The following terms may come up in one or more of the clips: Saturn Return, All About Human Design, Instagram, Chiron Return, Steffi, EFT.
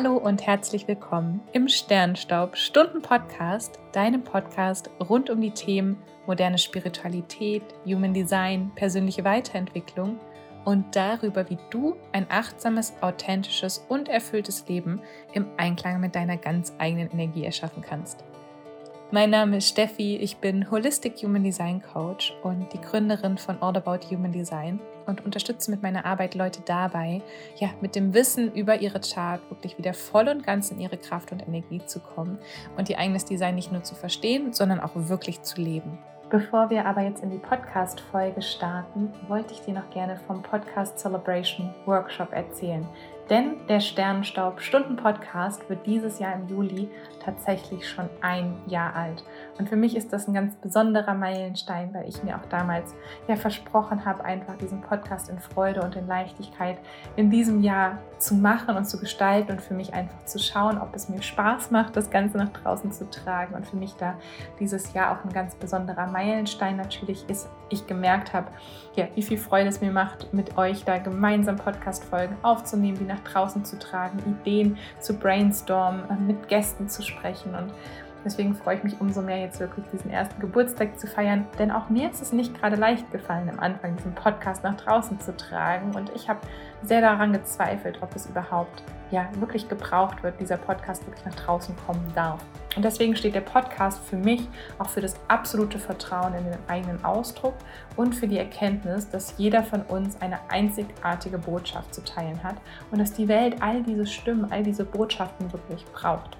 Hallo und herzlich willkommen im Sternenstaub-Stunden-Podcast, deinem Podcast rund um die Themen moderne Spiritualität, Human Design, persönliche Weiterentwicklung und darüber, wie du ein achtsames, authentisches und erfülltes Leben im Einklang mit deiner ganz eigenen Energie erschaffen kannst. Mein Name ist Steffi, ich bin Holistic Human Design Coach und die Gründerin von All About Human Design und unterstütze mit meiner Arbeit Leute dabei, mit dem Wissen über ihre Chart wirklich wieder voll und ganz in ihre Kraft und Energie zu kommen und ihr eigenes Design nicht nur zu verstehen, sondern auch wirklich zu leben. Bevor wir aber jetzt in die Podcast-Folge starten, wollte ich dir noch gerne vom Podcast Celebration Workshop erzählen. Denn der Sternenstaub-Stunden-Podcast wird dieses Jahr im Juli tatsächlich schon 1 Jahr alt. Und für mich ist das ein ganz besonderer Meilenstein, weil ich mir auch damals versprochen habe, einfach diesen Podcast in Freude und in Leichtigkeit in diesem Jahr zu machen und zu gestalten und für mich einfach zu schauen, ob es mir Spaß macht, das Ganze nach draußen zu tragen. Und für mich da dieses Jahr auch ein ganz besonderer Meilenstein natürlich ist, ich gemerkt habe, wie viel Freude es mir macht, mit euch da gemeinsam Podcast-Folgen aufzunehmen, die nach draußen zu tragen, Ideen zu brainstormen, mit Gästen zu sprechen und deswegen freue ich mich umso mehr jetzt wirklich diesen ersten Geburtstag zu feiern, denn auch mir ist es nicht gerade leicht gefallen, am Anfang diesen Podcast nach draußen zu tragen und ich habe sehr daran gezweifelt, ob es überhaupt wirklich gebraucht wird, dieser Podcast wirklich nach draußen kommen darf. Und deswegen steht der Podcast für mich auch für das absolute Vertrauen in den eigenen Ausdruck und für die Erkenntnis, dass jeder von uns eine einzigartige Botschaft zu teilen hat und dass die Welt all diese Stimmen, all diese Botschaften wirklich braucht.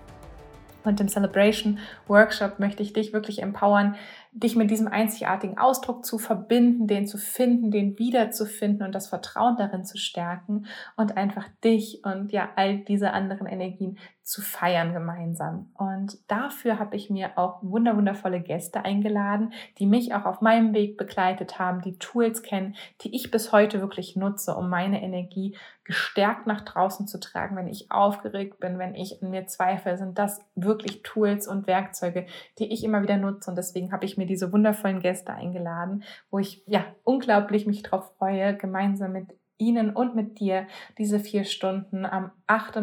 Und im Celebration Workshop möchte ich dich wirklich empowern, dich mit diesem einzigartigen Ausdruck zu verbinden, den zu finden, den wiederzufinden und das Vertrauen darin zu stärken und einfach dich und all diese anderen Energien zu feiern gemeinsam. Und dafür habe ich mir auch wundervolle Gäste eingeladen, die mich auch auf meinem Weg begleitet haben, die Tools kennen, die ich bis heute wirklich nutze, um meine Energie gestärkt nach draußen zu tragen, wenn ich aufgeregt bin, wenn ich an mir zweifle, sind das wirklich Tools und Werkzeuge, die ich immer wieder nutze. Und deswegen habe ich mir diese wundervollen Gäste eingeladen, wo ich unglaublich mich drauf freue, gemeinsam mit Ihnen und mit dir diese 4 Stunden am 8.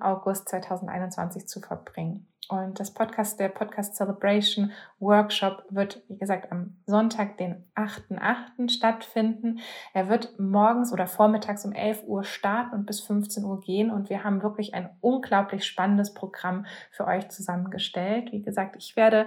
August 2021 zu verbringen. Und der Podcast Celebration Workshop wird, wie gesagt, am Sonntag, den 8.8. stattfinden. Er wird morgens oder vormittags um 11 Uhr starten und bis 15 Uhr gehen. Und wir haben wirklich ein unglaublich spannendes Programm für euch zusammengestellt. Wie gesagt, ich werde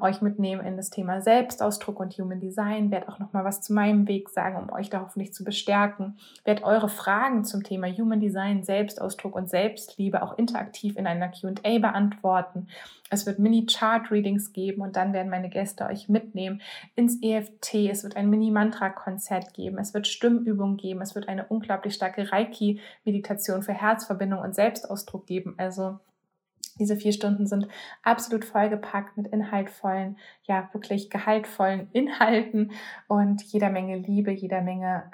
euch mitnehmen in das Thema Selbstausdruck und Human Design, werde auch nochmal was zu meinem Weg sagen, um euch da hoffentlich zu bestärken, werde eure Fragen zum Thema Human Design, Selbstausdruck und Selbstliebe auch interaktiv in einer Q&A beantworten. Es wird Mini-Chart-Readings geben und dann werden meine Gäste euch mitnehmen ins EFT. Es wird ein Mini-Mantra-Konzert geben. Es wird Stimmübungen geben. Es wird eine unglaublich starke Reiki-Meditation für Herzverbindung und Selbstausdruck geben. Also diese 4 Stunden sind absolut vollgepackt mit inhaltvollen, wirklich gehaltvollen Inhalten und jeder Menge Liebe, jeder Menge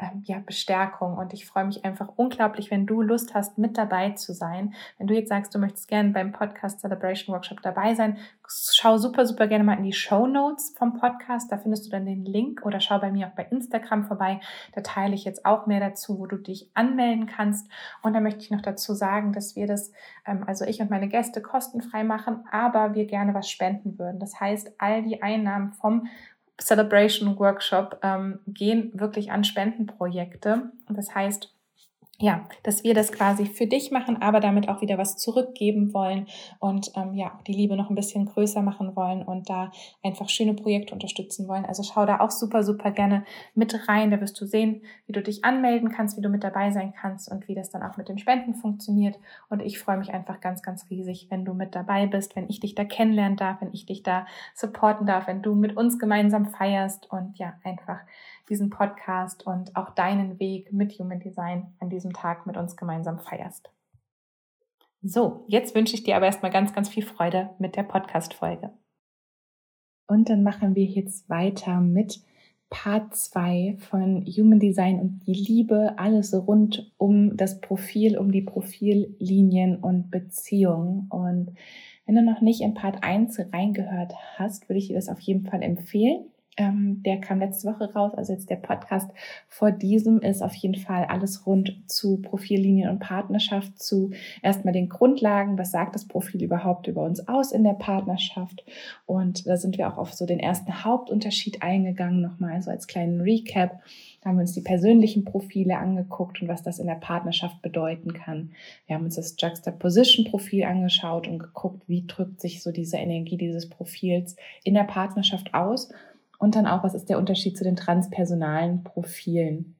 Bestärkung. Und ich freue mich einfach unglaublich, wenn du Lust hast, mit dabei zu sein. Wenn du jetzt sagst, du möchtest gerne beim Podcast Celebration Workshop dabei sein, schau super gerne mal in die Shownotes vom Podcast. Da findest du dann den Link oder schau bei mir auch bei Instagram vorbei. Da teile ich jetzt auch mehr dazu, wo du dich anmelden kannst. Und da möchte ich noch dazu sagen, dass wir das, also ich und meine Gäste, kostenfrei machen, aber wir gerne was spenden würden. Das heißt, all die Einnahmen vom Celebration Workshop gehen wirklich an Spendenprojekte. Das heißt, dass wir das quasi für dich machen, aber damit auch wieder was zurückgeben wollen und die Liebe noch ein bisschen größer machen wollen und da einfach schöne Projekte unterstützen wollen. Also schau da auch super gerne mit rein. Da wirst du sehen, wie du dich anmelden kannst, wie du mit dabei sein kannst und wie das dann auch mit den Spenden funktioniert. Und ich freue mich einfach ganz riesig, wenn du mit dabei bist, wenn ich dich da kennenlernen darf, wenn ich dich da supporten darf, wenn du mit uns gemeinsam feierst und einfach diesen Podcast und auch deinen Weg mit Human Design an diesem Tag mit uns gemeinsam feierst. So, jetzt wünsche ich dir aber erstmal ganz viel Freude mit der Podcast-Folge. Und dann machen wir jetzt weiter mit Part 2 von Human Design und die Liebe, alles rund um das Profil, um die Profillinien und Beziehungen. Und wenn du noch nicht in Part 1 reingehört hast, würde ich dir das auf jeden Fall empfehlen. der kam letzte Woche raus, also jetzt der Podcast vor diesem, ist auf jeden Fall alles rund zu Profillinien und Partnerschaft, zu erstmal den Grundlagen, was sagt das Profil überhaupt über uns aus in der Partnerschaft, und da sind wir auch auf so den ersten Hauptunterschied eingegangen, nochmal so als kleinen Recap. Da haben wir uns die persönlichen Profile angeguckt und was das in der Partnerschaft bedeuten kann. Wir haben uns das Juxtaposition-Profil angeschaut und geguckt, wie drückt sich so diese Energie dieses Profils in der Partnerschaft aus. Und dann auch, was ist der Unterschied zu den transpersonalen Profilen.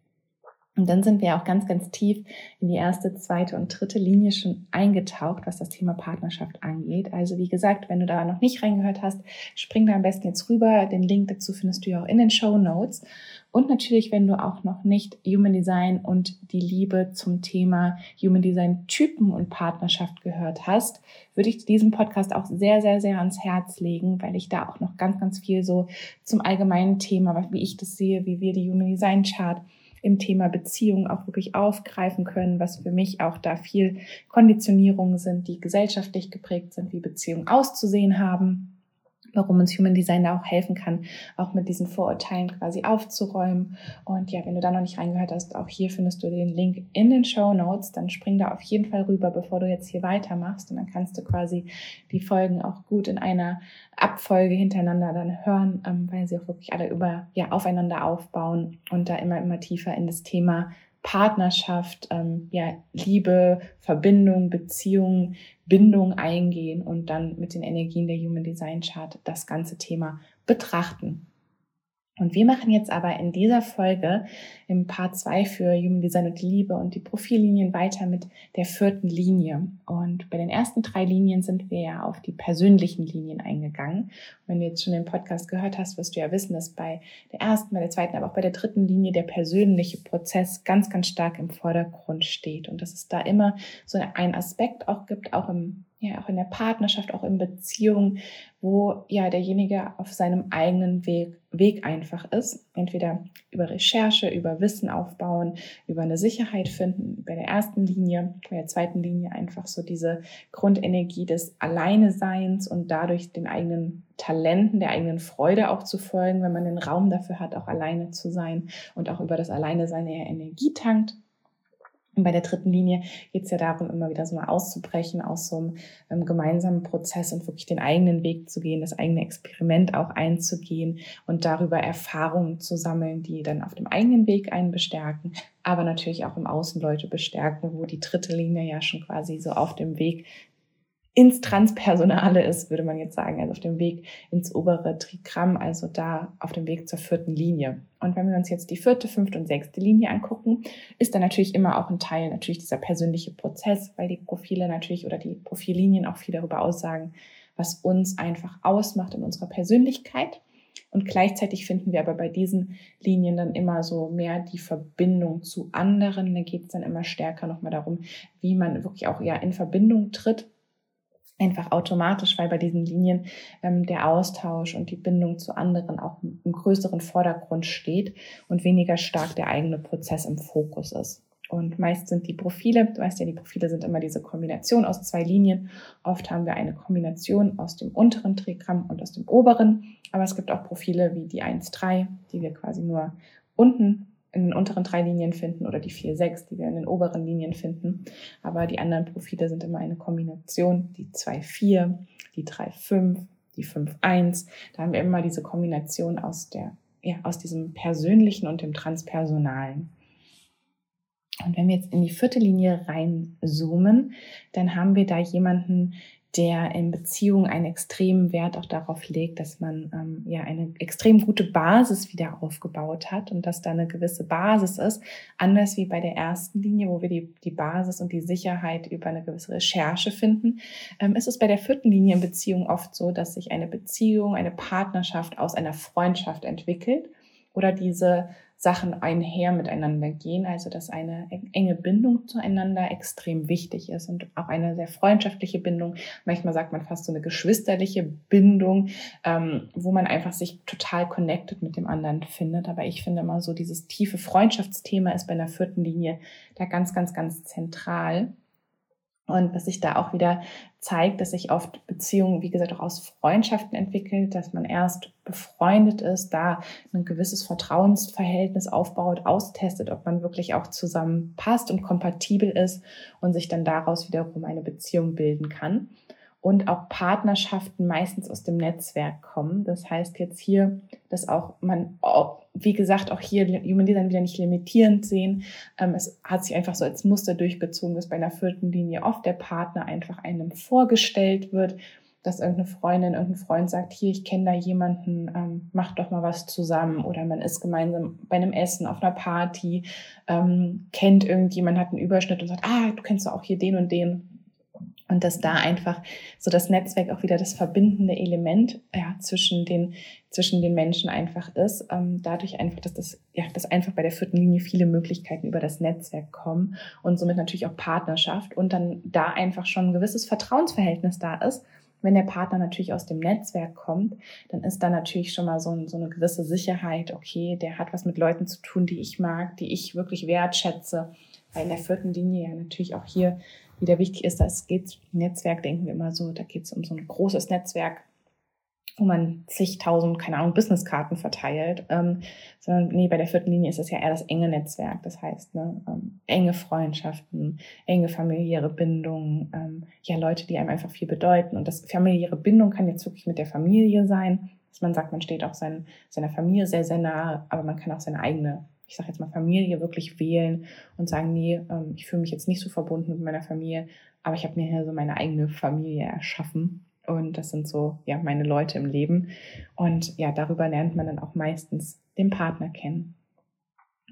Und dann sind wir auch ganz, ganz tief in die erste, zweite und dritte Linie schon eingetaucht, was das Thema Partnerschaft angeht. Also wie gesagt, wenn du da noch nicht reingehört hast, spring da am besten jetzt rüber. Den Link dazu findest du ja auch in den Shownotes. Und natürlich, wenn du auch noch nicht Human Design und die Liebe zum Thema Human Design Typen und Partnerschaft gehört hast, würde ich diesen Podcast auch sehr, sehr, sehr ans Herz legen, weil ich da auch noch ganz, ganz viel so zum allgemeinen Thema, wie ich das sehe, wie wir die Human Design Chart im Thema Beziehung auch wirklich aufgreifen können, was für mich auch da viel Konditionierungen sind, die gesellschaftlich geprägt sind, wie Beziehungen auszusehen haben, warum uns Human Design da auch helfen kann, auch mit diesen Vorurteilen quasi aufzuräumen. Und ja, wenn du da noch nicht reingehört hast, auch hier findest du den Link in den Shownotes, dann spring da auf jeden Fall rüber, bevor du jetzt hier weitermachst, und dann kannst du quasi die Folgen auch gut in einer Abfolge hintereinander dann hören, weil sie auch wirklich alle aufeinander aufbauen und da immer, immer tiefer in das Thema Partnerschaft, Liebe, Verbindung, Beziehung, Bindung eingehen und dann mit den Energien der Human Design Chart das ganze Thema betrachten. Und wir machen jetzt aber in dieser Folge im Part 2 für Human Design und die Liebe und die Profillinien weiter mit der vierten Linie. Und bei den ersten drei Linien sind wir ja auf die persönlichen Linien eingegangen. Und wenn du jetzt schon den Podcast gehört hast, wirst du ja wissen, dass bei der ersten, bei der zweiten, aber auch bei der dritten Linie der persönliche Prozess ganz, ganz stark im Vordergrund steht. Und dass es da immer so einen Aspekt auch gibt, auch in der Partnerschaft, auch in Beziehungen, wo ja derjenige auf seinem eigenen Weg einfach ist. Entweder über Recherche, über Wissen aufbauen, über eine Sicherheit finden, bei der ersten Linie, bei der zweiten Linie einfach so diese Grundenergie des Alleineseins und dadurch den eigenen Talenten, der eigenen Freude auch zu folgen, wenn man den Raum dafür hat, auch alleine zu sein und auch über das Alleine seine Energie tankt. Und bei der dritten Linie geht es ja darum, immer wieder so mal auszubrechen aus so einem gemeinsamen Prozess und wirklich den eigenen Weg zu gehen, das eigene Experiment auch einzugehen und darüber Erfahrungen zu sammeln, die dann auf dem eigenen Weg einen bestärken, aber natürlich auch im Außen Leute bestärken, wo die dritte Linie ja schon quasi so auf dem Weg ins Transpersonale ist, würde man jetzt sagen, also auf dem Weg ins obere Trigramm, also da auf dem Weg zur vierten Linie. Und wenn wir uns jetzt die vierte, fünfte und sechste Linie angucken, ist da natürlich immer auch ein Teil natürlich dieser persönliche Prozess, weil die Profile natürlich oder die Profillinien auch viel darüber aussagen, was uns einfach ausmacht in unserer Persönlichkeit. Und gleichzeitig finden wir aber bei diesen Linien dann immer so mehr die Verbindung zu anderen. Da geht es dann immer stärker nochmal darum, wie man wirklich auch in Verbindung tritt. Einfach automatisch, weil bei diesen Linien der Austausch und die Bindung zu anderen auch im größeren Vordergrund steht und weniger stark der eigene Prozess im Fokus ist. Und meist sind die Profile, du weißt ja, die Profile sind immer diese Kombination aus zwei Linien. Oft haben wir eine Kombination aus dem unteren Trigramm und aus dem oberen. Aber es gibt auch Profile wie die 1-3, die wir quasi nur unten in den unteren drei Linien finden, oder die 4-6, die wir in den oberen Linien finden. Aber die anderen Profile sind immer eine Kombination, die 2-4, die 3-5, die 5-1. Da haben wir immer diese Kombination aus diesem Persönlichen und dem Transpersonalen. Und wenn wir jetzt in die vierte Linie reinzoomen, dann haben wir da jemanden, der in Beziehungen einen extremen Wert auch darauf legt, dass man eine extrem gute Basis wieder aufgebaut hat und dass da eine gewisse Basis ist, anders wie bei der ersten Linie, wo wir die Basis und die Sicherheit über eine gewisse Recherche finden, ist es bei der vierten Linie in Beziehung oft so, dass sich eine Beziehung, eine Partnerschaft aus einer Freundschaft entwickelt oder diese Sachen einher miteinander gehen, also dass eine enge Bindung zueinander extrem wichtig ist und auch eine sehr freundschaftliche Bindung, manchmal sagt man fast so eine geschwisterliche Bindung, wo man einfach sich total connected mit dem anderen findet, aber ich finde immer so, dieses tiefe Freundschaftsthema ist bei einer vierten Linie da ganz, ganz, ganz zentral. Und was sich da auch wieder zeigt, dass sich oft Beziehungen, wie gesagt, auch aus Freundschaften entwickelt, dass man erst befreundet ist, da ein gewisses Vertrauensverhältnis aufbaut, austestet, ob man wirklich auch zusammenpasst und kompatibel ist und sich dann daraus wiederum eine Beziehung bilden kann. Und auch Partnerschaften meistens aus dem Netzwerk kommen. Das heißt jetzt hier, dass auch man, wie gesagt, auch hier Human Design wieder nicht limitierend sehen. Es hat sich einfach so als Muster durchgezogen, dass bei einer 4. Linie oft der Partner einfach einem vorgestellt wird, dass irgendeine Freundin, irgendein Freund sagt, hier, ich kenne da jemanden, macht doch mal was zusammen. Oder man ist gemeinsam bei einem Essen, auf einer Party, kennt irgendjemand, hat einen Überschnitt und sagt, ah, du kennst doch auch hier den und den. Und dass da einfach so das Netzwerk auch wieder das verbindende Element zwischen den Menschen einfach ist. Dadurch einfach, dass einfach bei der 4. Linie viele Möglichkeiten über das Netzwerk kommen und somit natürlich auch Partnerschaft und dann da einfach schon ein gewisses Vertrauensverhältnis da ist. Wenn der Partner natürlich aus dem Netzwerk kommt, dann ist da natürlich schon mal so eine gewisse Sicherheit, okay, der hat was mit Leuten zu tun, die ich mag, die ich wirklich wertschätze. Weil in der 4. Linie ja natürlich auch hier wieder wichtig ist, dass es Netzwerk, denken wir immer so, da geht es um so ein großes Netzwerk, wo man zigtausend, keine Ahnung, Businesskarten verteilt. Sondern nee, bei der 4. Linie ist das ja eher das enge Netzwerk. Das heißt, ne, enge Freundschaften, enge familiäre Bindungen, Leute, die einem einfach viel bedeuten. Und das familiäre Bindung kann jetzt wirklich mit der Familie sein, dass man sagt, man steht auch seiner Familie sehr, sehr nahe, aber man kann auch seine eigene, ich sage jetzt mal Familie, wirklich wählen und sagen, nee, ich fühle mich jetzt nicht so verbunden mit meiner Familie, aber ich habe mir hier so meine eigene Familie erschaffen und das sind so meine Leute im Leben und darüber lernt man dann auch meistens den Partner kennen.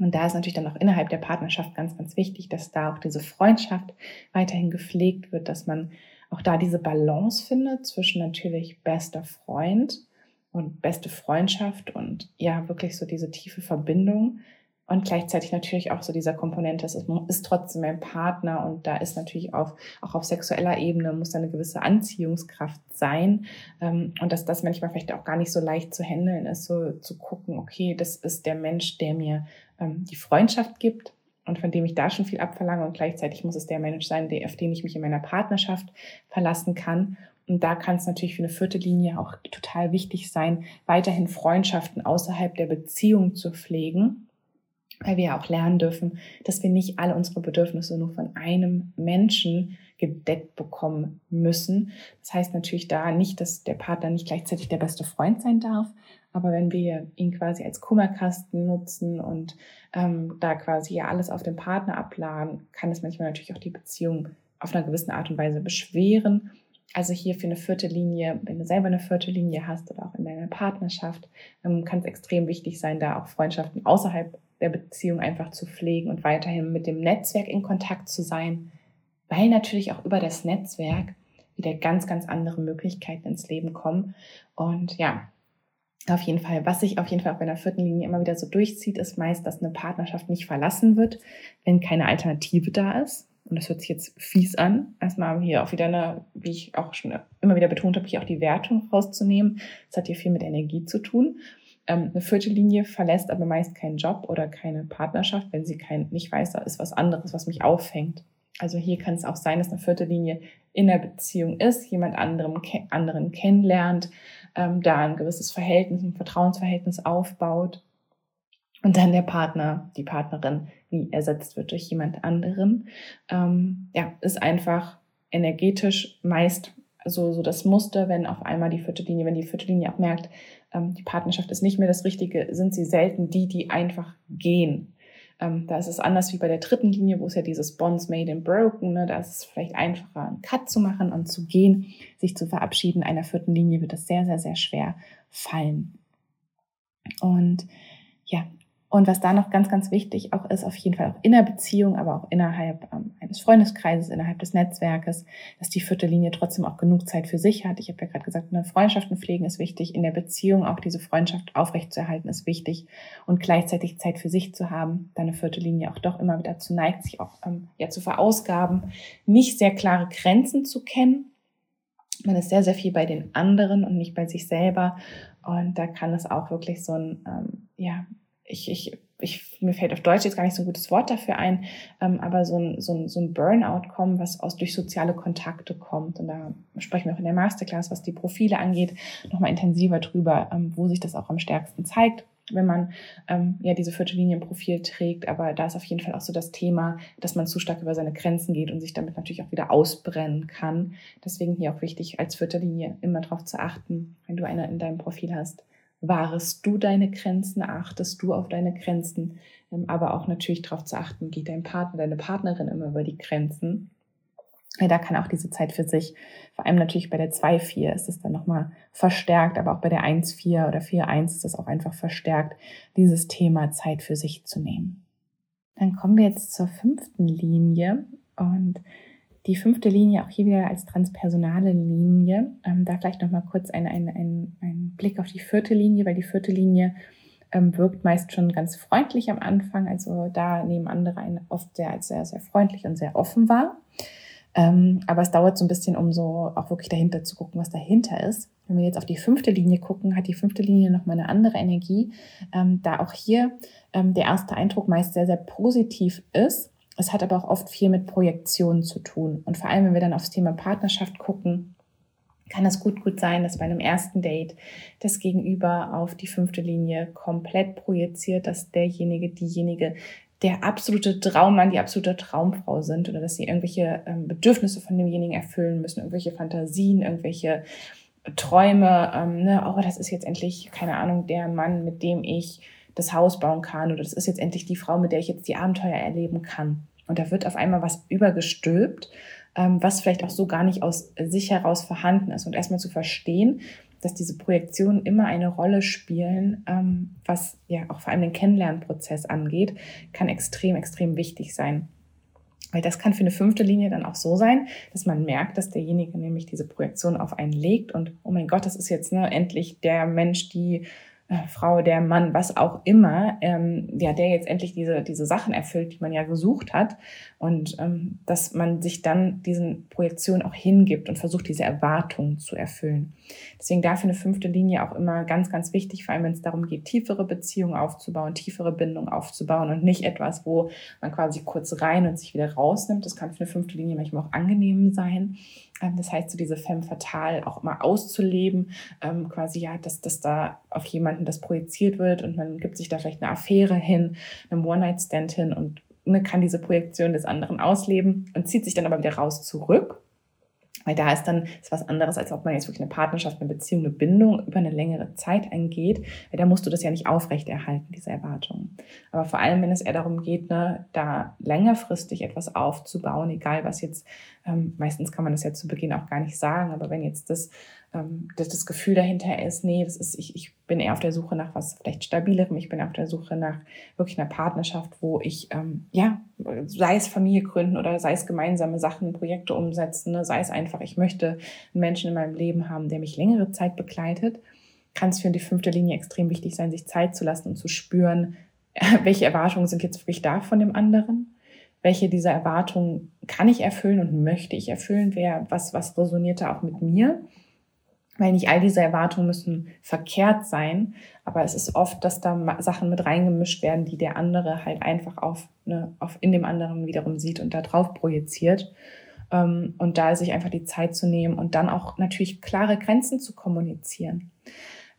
Und da ist natürlich dann auch innerhalb der Partnerschaft ganz, ganz wichtig, dass da auch diese Freundschaft weiterhin gepflegt wird, dass man auch da diese Balance findet zwischen natürlich bester Freund und beste Freundschaft und wirklich so diese tiefe Verbindung. Und gleichzeitig natürlich auch so dieser Komponente, es ist trotzdem mein Partner und da ist natürlich auch auf sexueller Ebene muss da eine gewisse Anziehungskraft sein. Und dass das manchmal vielleicht auch gar nicht so leicht zu handeln ist, so zu gucken, okay, das ist der Mensch, der mir die Freundschaft gibt und von dem ich da schon viel abverlange. Und gleichzeitig muss es der Mensch sein, auf den ich mich in meiner Partnerschaft verlassen kann. Und da kann es natürlich für eine 4. Linie auch total wichtig sein, weiterhin Freundschaften außerhalb der Beziehung zu pflegen. Weil wir ja auch lernen dürfen, dass wir nicht alle unsere Bedürfnisse nur von einem Menschen gedeckt bekommen müssen. Das heißt natürlich da nicht, dass der Partner nicht gleichzeitig der beste Freund sein darf, aber wenn wir ihn quasi als Kummerkasten nutzen und da quasi alles auf den Partner abladen, kann es manchmal natürlich auch die Beziehung auf einer gewissen Art und Weise beschweren. Also hier für eine 4. Linie, wenn du selber eine 4. Linie hast oder auch in deiner Partnerschaft, kann es extrem wichtig sein, da auch Freundschaften außerhalb der Beziehung einfach zu pflegen und weiterhin mit dem Netzwerk in Kontakt zu sein, weil natürlich auch über das Netzwerk wieder ganz, ganz andere Möglichkeiten ins Leben kommen. Und auf jeden Fall, was sich auf jeden Fall auch bei der 4. Linie immer wieder so durchzieht, ist meist, dass eine Partnerschaft nicht verlassen wird, wenn keine Alternative da ist. Und das hört sich jetzt fies an. Erstmal haben wir hier auch wieder wie ich auch schon immer wieder betont habe, hier auch die Wertung rauszunehmen. Das hat hier viel mit Energie zu tun. Eine 4. Linie verlässt aber meist keinen Job oder keine Partnerschaft, wenn sie nicht weiß, da ist was anderes, was mich auffängt. Also hier kann es auch sein, dass eine 4. Linie in der Beziehung ist, jemand anderen kennenlernt, da ein gewisses Verhältnis, ein Vertrauensverhältnis aufbaut und dann der Partner, die Partnerin, wie ersetzt wird durch jemand anderen. Ist einfach energetisch meist so das Muster, wenn auf einmal die vierte Linie auch merkt, die Partnerschaft ist nicht mehr das Richtige, sind sie selten die einfach gehen. Da ist es anders wie bei der 3. Linie, wo es ja dieses Bonds made and broken, ne? Da ist es vielleicht einfacher, einen Cut zu machen und zu gehen, sich zu verabschieden. Einer 4. Linie wird das sehr, sehr, sehr schwer fallen. Und was da noch ganz, ganz wichtig auch ist, auf jeden Fall auch in der Beziehung, aber auch innerhalb eines Freundeskreises, innerhalb des Netzwerkes, dass die 4. Linie trotzdem auch genug Zeit für sich hat. Ich habe ja gerade gesagt, Freundschaften pflegen ist wichtig, in der Beziehung auch diese Freundschaft aufrechtzuerhalten ist wichtig und gleichzeitig Zeit für sich zu haben, da eine 4. Linie auch doch immer wieder dazu neigt, sich auch zu verausgaben, nicht sehr klare Grenzen zu kennen. Man ist sehr, sehr viel bei den anderen und nicht bei sich selber und da kann es auch wirklich so ein mir fällt auf Deutsch jetzt gar nicht so ein gutes Wort dafür ein, aber so ein Burnout kommen, was durch soziale Kontakte kommt. Und da sprechen wir auch in der Masterclass, was die Profile angeht, nochmal intensiver drüber, wo sich das auch am stärksten zeigt, wenn man diese vierte Linie im Profil trägt. Aber da ist auf jeden Fall auch so das Thema, dass man zu stark über seine Grenzen geht und sich damit natürlich auch wieder ausbrennen kann. Deswegen hier auch wichtig, als vierte Linie immer darauf zu achten, wenn du eine in deinem Profil hast. Wahrest du deine Grenzen, achtest du auf deine Grenzen, aber auch natürlich darauf zu achten, geht dein Partner, deine Partnerin immer über die Grenzen. Da kann auch diese Zeit für sich, vor allem natürlich bei der 2-4 ist es dann nochmal verstärkt, aber auch bei der 1-4 oder 4-1 ist es auch einfach verstärkt, dieses Thema Zeit für sich zu nehmen. Dann kommen wir jetzt zur 5. Linie und die 5. Linie, auch hier wieder als transpersonale Linie, da vielleicht nochmal kurz ein Blick auf die 4. Linie, weil die 4. Linie wirkt meist schon ganz freundlich am Anfang, also da nehmen andere einen oft sehr, sehr freundlich und sehr offen wahr, aber es dauert so ein bisschen, um so auch wirklich dahinter zu gucken, was dahinter ist. Wenn wir jetzt auf die 5. Linie gucken, hat die 5. Linie nochmal eine andere Energie, da auch hier der erste Eindruck meist sehr, sehr positiv ist. Es hat aber auch oft viel mit Projektionen zu tun. Und vor allem, wenn wir dann aufs Thema Partnerschaft gucken, kann es gut sein, dass bei einem ersten Date das Gegenüber auf die 5. Linie komplett projiziert, dass derjenige, diejenige der absolute Traummann, die absolute Traumfrau sind oder dass sie irgendwelche Bedürfnisse von demjenigen erfüllen müssen, irgendwelche Fantasien, irgendwelche Träume. Das ist jetzt endlich, keine Ahnung, der Mann, mit dem ich das Haus bauen kann oder das ist jetzt endlich die Frau, mit der ich jetzt die Abenteuer erleben kann. Und da wird auf einmal was übergestülpt, was vielleicht auch so gar nicht aus sich heraus vorhanden ist. Und erstmal zu verstehen, dass diese Projektionen immer eine Rolle spielen, was ja auch vor allem den Kennenlernprozess angeht, kann extrem, extrem wichtig sein. Weil das kann für eine 5. Linie dann auch so sein, dass man merkt, dass derjenige nämlich diese Projektion auf einen legt und oh mein Gott, das ist jetzt endlich der Mensch, die Frau, der Mann, was auch immer, der jetzt endlich diese Sachen erfüllt, die man ja gesucht hat und dass man sich dann diesen Projektionen auch hingibt und versucht, diese Erwartungen zu erfüllen. Deswegen dafür eine 5. Linie auch immer ganz, ganz wichtig, vor allem wenn es darum geht, tiefere Beziehungen aufzubauen, tiefere Bindungen aufzubauen und nicht etwas, wo man quasi kurz rein und sich wieder rausnimmt. Das kann für eine 5. Linie manchmal auch angenehm sein. Das heißt, so diese femme fatale auch mal auszuleben, dass da auf jemanden das projiziert wird und man gibt sich da vielleicht eine Affäre hin, einem One-Night-Stand hin und kann diese Projektion des anderen ausleben und zieht sich dann aber wieder raus zurück, weil da ist dann ist was anderes, als ob man jetzt wirklich eine Partnerschaft, eine Beziehung, eine Bindung über eine längere Zeit eingeht, weil da musst du das ja nicht aufrechterhalten, diese Erwartungen. Aber vor allem, wenn es eher darum geht, da längerfristig etwas aufzubauen, egal was jetzt, meistens kann man das ja zu Beginn auch gar nicht sagen, aber wenn jetzt das Gefühl dahinter ist, ich bin eher auf der Suche nach was vielleicht Stabilerem, ich bin auf der Suche nach wirklich einer Partnerschaft, wo ich, sei es Familie gründen oder sei es gemeinsame Sachen, Projekte umsetzen, sei es einfach, ich möchte einen Menschen in meinem Leben haben, der mich längere Zeit begleitet, kann es für die 5. Linie extrem wichtig sein, sich Zeit zu lassen und zu spüren, welche Erwartungen sind jetzt wirklich da von dem anderen. Welche dieser Erwartungen kann ich erfüllen und möchte ich erfüllen? Was resoniert da auch mit mir? Weil nicht all diese Erwartungen müssen verkehrt sein, aber es ist oft, dass da Sachen mit reingemischt werden, die der andere halt einfach in dem anderen wiederum sieht und da drauf projiziert. Und da sich einfach die Zeit zu nehmen und dann auch natürlich klare Grenzen zu kommunizieren.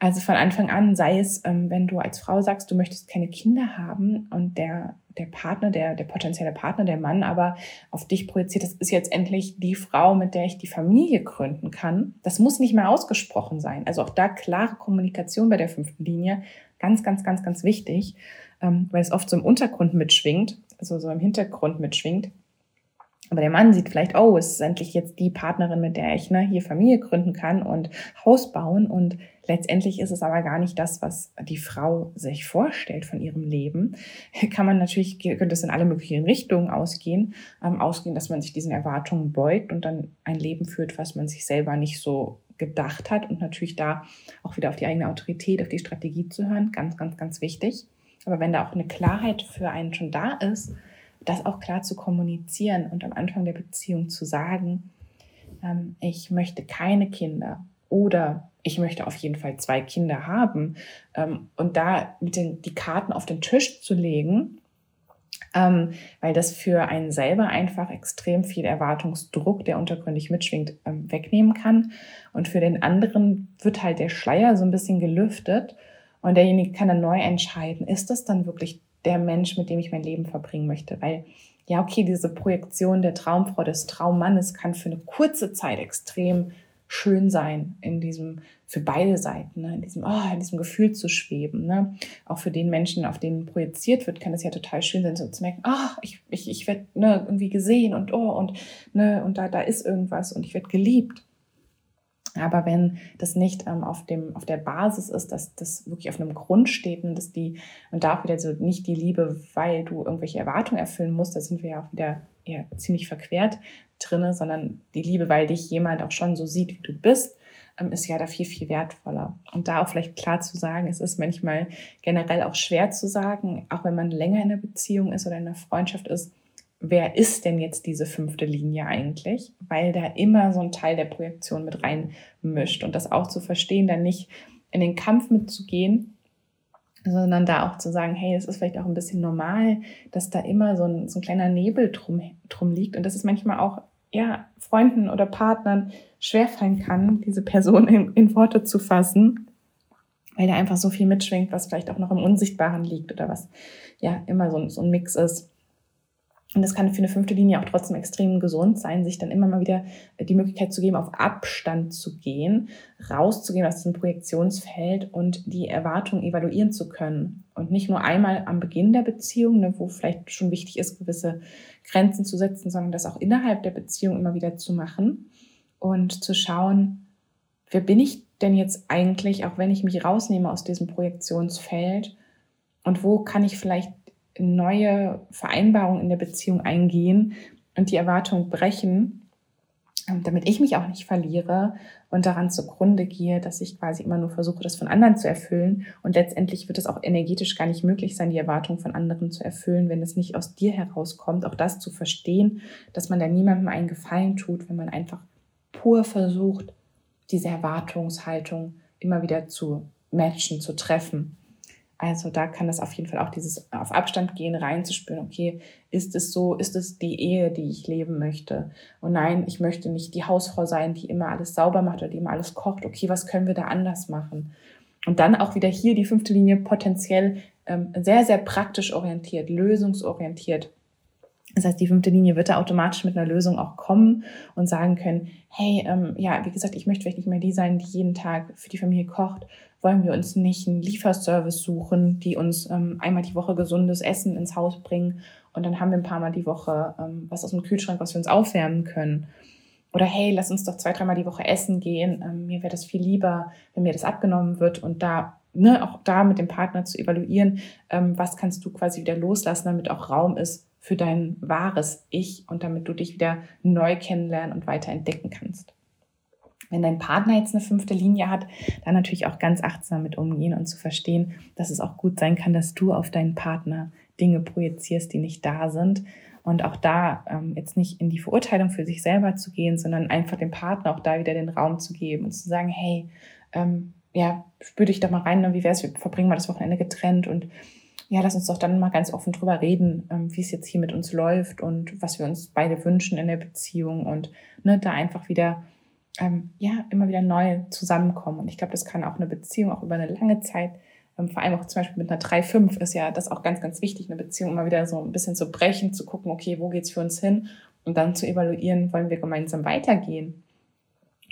Also von Anfang an, sei es, wenn du als Frau sagst, du möchtest keine Kinder haben und der Partner, der potenzielle Partner, der Mann aber auf dich projiziert, das ist jetzt endlich die Frau, mit der ich die Familie gründen kann. Das muss nicht mehr ausgesprochen sein. Also auch da klare Kommunikation bei der 5. Linie, ganz, ganz, ganz, ganz wichtig, weil es oft so im Untergrund mitschwingt, also so im Hintergrund mitschwingt. Aber der Mann sieht vielleicht, oh, es ist endlich jetzt die Partnerin, mit der ich hier Familie gründen kann und Haus bauen. Und letztendlich ist es aber gar nicht das, was die Frau sich vorstellt von ihrem Leben. Könnte es in alle möglichen Richtungen ausgehen, dass man sich diesen Erwartungen beugt und dann ein Leben führt, was man sich selber nicht so gedacht hat. Und natürlich da auch wieder auf die eigene Autorität, auf die Strategie zu hören, ganz, ganz, ganz wichtig. Aber wenn da auch eine Klarheit für einen schon da ist, das auch klar zu kommunizieren und am Anfang der Beziehung zu sagen, ich möchte keine Kinder oder ich möchte auf jeden Fall 2 Kinder haben, und da mit die Karten auf den Tisch zu legen, weil das für einen selber einfach extrem viel Erwartungsdruck, der untergründig mitschwingt, wegnehmen kann. Und für den anderen wird halt der Schleier so ein bisschen gelüftet und derjenige kann dann neu entscheiden, ist das dann wirklich der Mensch, mit dem ich mein Leben verbringen möchte? Weil, ja, okay, diese Projektion der Traumfrau, des Traummannes kann für eine kurze Zeit extrem schön sein, in diesem, für beide Seiten, ne? in diesem Gefühl zu schweben. Ne? Auch für den Menschen, auf den projiziert wird, kann es ja total schön sein, so zu merken, ich werde irgendwie gesehen und da ist irgendwas und ich werde geliebt. Aber wenn das nicht auf der Basis ist, dass das wirklich auf einem Grund steht und dass und da auch wieder so nicht die Liebe, weil du irgendwelche Erwartungen erfüllen musst, da sind wir ja auch wieder eher ziemlich verquert drinne, sondern die Liebe, weil dich jemand auch schon so sieht, wie du bist, ist ja da viel, viel wertvoller. Und da auch vielleicht klar zu sagen, es ist manchmal generell auch schwer zu sagen, auch wenn man länger in einer Beziehung ist oder in einer Freundschaft ist, wer ist denn jetzt diese 5. Linie eigentlich? Weil da immer so ein Teil der Projektion mit reinmischt. Und das auch zu verstehen, dann nicht in den Kampf mitzugehen, sondern da auch zu sagen, hey, es ist vielleicht auch ein bisschen normal, dass da immer so ein kleiner Nebel drum liegt. Und das ist manchmal auch, ja, Freunden oder Partnern schwerfallen kann, diese Person in Worte zu fassen, weil da einfach so viel mitschwingt, was vielleicht auch noch im Unsichtbaren liegt oder was ja immer so ein Mix ist. Und das kann für eine 5. Linie auch trotzdem extrem gesund sein, sich dann immer mal wieder die Möglichkeit zu geben, auf Abstand zu gehen, rauszugehen aus diesem Projektionsfeld und die Erwartungen evaluieren zu können. Und nicht nur einmal am Beginn der Beziehung, ne, wo vielleicht schon wichtig ist, gewisse Grenzen zu setzen, sondern das auch innerhalb der Beziehung immer wieder zu machen und zu schauen, wer bin ich denn jetzt eigentlich, auch wenn ich mich rausnehme aus diesem Projektionsfeld, und wo kann ich vielleicht neue Vereinbarungen in der Beziehung eingehen und die Erwartung brechen, damit ich mich auch nicht verliere und daran zugrunde gehe, dass ich quasi immer nur versuche, das von anderen zu erfüllen. Und letztendlich wird es auch energetisch gar nicht möglich sein, die Erwartung von anderen zu erfüllen, wenn es nicht aus dir herauskommt. Auch das zu verstehen, dass man da niemandem einen Gefallen tut, wenn man einfach pur versucht, diese Erwartungshaltung immer wieder zu matchen, zu treffen. Also da kann das auf jeden Fall auch dieses auf Abstand gehen, reinzuspüren, okay, ist es so, ist es die Ehe, die ich leben möchte? Und nein, ich möchte nicht die Hausfrau sein, die immer alles sauber macht oder die immer alles kocht. Okay, was können wir da anders machen? Und dann auch wieder hier die 5. Linie potenziell sehr, sehr praktisch orientiert, lösungsorientiert. Das heißt, die 5. Linie wird da automatisch mit einer Lösung auch kommen und sagen können, hey, wie gesagt, ich möchte vielleicht nicht mehr die sein, die jeden Tag für die Familie kocht. Wollen wir uns nicht einen Lieferservice suchen, die uns einmal die Woche gesundes Essen ins Haus bringen und dann haben wir ein paar Mal die Woche was aus dem Kühlschrank, was wir uns aufwärmen können. Oder hey, lass uns doch 2-3 Mal die Woche essen gehen. Mir wäre das viel lieber, wenn mir das abgenommen wird. Und da, ne, auch da mit dem Partner zu evaluieren, was kannst du quasi wieder loslassen, damit auch Raum ist für dein wahres Ich und damit du dich wieder neu kennenlernen und weiterentdecken kannst. Wenn dein Partner jetzt eine 5. Linie hat, dann natürlich auch ganz achtsam mit umgehen und zu verstehen, dass es auch gut sein kann, dass du auf deinen Partner Dinge projizierst, die nicht da sind. Und auch da jetzt nicht in die Verurteilung für sich selber zu gehen, sondern einfach dem Partner auch da wieder den Raum zu geben und zu sagen, hey, spür dich doch mal rein, ne? Wie wär's, wir verbringen mal das Wochenende getrennt und ja, lass uns doch dann mal ganz offen drüber reden, wie es jetzt hier mit uns läuft und was wir uns beide wünschen in der Beziehung und ne, da einfach wieder immer wieder neu zusammenkommen. Und ich glaube, das kann auch eine Beziehung auch über eine lange Zeit, vor allem auch zum Beispiel mit einer 3-5 ist ja das auch ganz, ganz wichtig, eine Beziehung immer wieder so ein bisschen zu brechen, zu gucken, okay, wo geht's für uns hin und dann zu evaluieren, wollen wir gemeinsam weitergehen.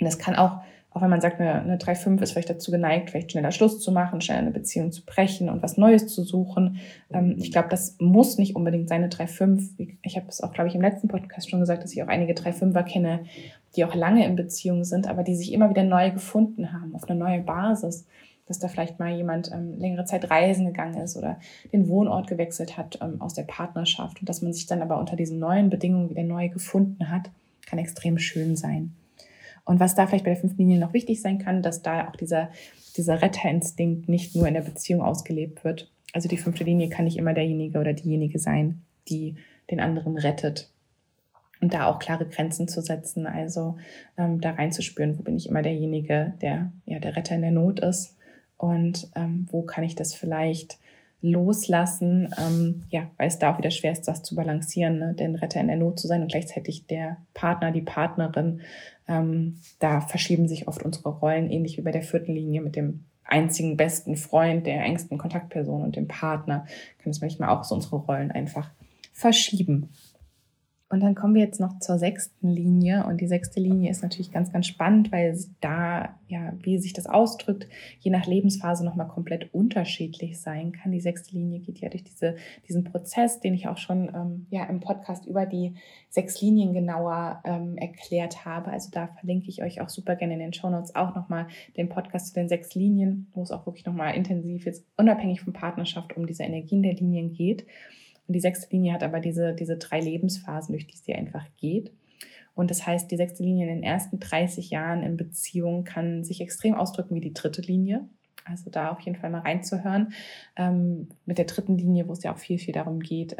Und das kann auch wenn man sagt, eine 3-5 ist vielleicht dazu geneigt, vielleicht schneller Schluss zu machen, schneller eine Beziehung zu brechen und was Neues zu suchen. Ich glaube, das muss nicht unbedingt sein, eine 3-5. Ich habe es auch, glaube ich, im letzten Podcast schon gesagt, dass ich auch einige 3-5er kenne, die auch lange in Beziehung sind, aber die sich immer wieder neu gefunden haben, auf eine neue Basis. Dass da vielleicht mal jemand längere Zeit reisen gegangen ist oder den Wohnort gewechselt hat aus der Partnerschaft. Und dass man sich dann aber unter diesen neuen Bedingungen wieder neu gefunden hat, kann extrem schön sein. Und was da vielleicht bei der 5. Linie noch wichtig sein kann, dass da auch dieser Retterinstinkt nicht nur in der Beziehung ausgelebt wird. Also die 5. Linie kann nicht immer derjenige oder diejenige sein, die den anderen rettet. und da auch klare Grenzen zu setzen, also da reinzuspüren, wo bin ich immer derjenige, der ja der Retter in der Not ist und wo kann ich das vielleicht loslassen, ja, weil es da auch wieder schwer ist, das zu balancieren, ne? Denn Retter in der Not zu sein und gleichzeitig der Partner, die Partnerin, da verschieben sich oft unsere Rollen, ähnlich wie bei der vierten Linie mit dem einzigen besten Freund, der engsten Kontaktperson und dem Partner, kann es manchmal auch so unsere Rollen einfach verschieben. Und dann kommen wir jetzt noch zur sechsten Linie. Und die sechste Linie ist natürlich ganz, ganz spannend, weil da, ja, wie sich das ausdrückt, je nach Lebensphase nochmal komplett unterschiedlich sein kann. Die sechste Linie geht ja durch diesen Prozess, den ich auch schon ja, im Podcast über die 6 Linien genauer erklärt habe. Also da verlinke ich euch auch super gerne in den Shownotes auch nochmal den Podcast zu den 6 Linien, wo es auch wirklich nochmal intensiv, jetzt unabhängig von Partnerschaft, um diese Energien der Linien geht. Und die sechste Linie hat aber diese 3 Lebensphasen, durch die sie einfach geht. Und das heißt, die sechste Linie in den ersten 30 Jahren in Beziehung kann sich extrem ausdrücken wie die dritte Linie. Also da auf jeden Fall mal reinzuhören. Mit der dritten Linie, wo es ja auch viel, viel darum geht,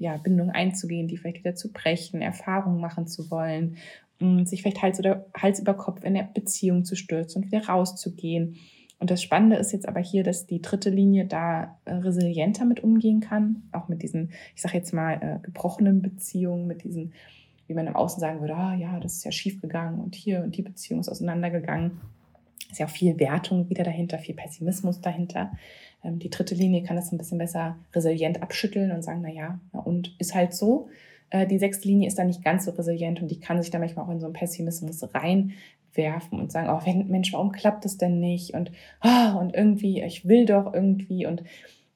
ja, Bindungen einzugehen, die vielleicht wieder zu brechen, Erfahrungen machen zu wollen, sich vielleicht Hals über Kopf in der Beziehung zu stürzen und wieder rauszugehen. Und das Spannende ist jetzt aber hier, dass die dritte Linie da resilienter mit umgehen kann, auch mit diesen, ich sage jetzt mal, gebrochenen Beziehungen, mit diesen, wie man im Außen sagen würde, ah ja, das ist ja schief gegangen und hier und die Beziehung ist auseinandergegangen. Ist ja auch viel Wertung wieder dahinter, viel Pessimismus dahinter. Die dritte Linie kann das ein bisschen besser resilient abschütteln und sagen, na und ist halt so. Die sechste Linie ist da nicht ganz so resilient und die kann sich da manchmal auch in so einen Pessimismus reinwerfen und sagen, oh Mensch, warum klappt das denn nicht? Und irgendwie, ich will doch irgendwie. Und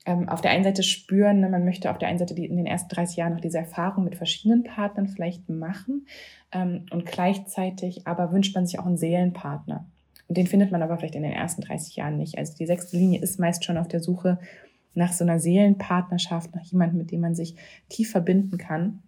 auf der einen Seite spüren, ne, man möchte auf der einen Seite in den ersten 30 Jahren noch diese Erfahrung mit verschiedenen Partnern vielleicht machen. Und gleichzeitig aber wünscht man sich auch einen Seelenpartner. Und den findet man aber vielleicht in den ersten 30 Jahren nicht. Also die sechste Linie ist meist schon auf der Suche nach so einer Seelenpartnerschaft, nach jemandem, mit dem man sich tief verbinden kann.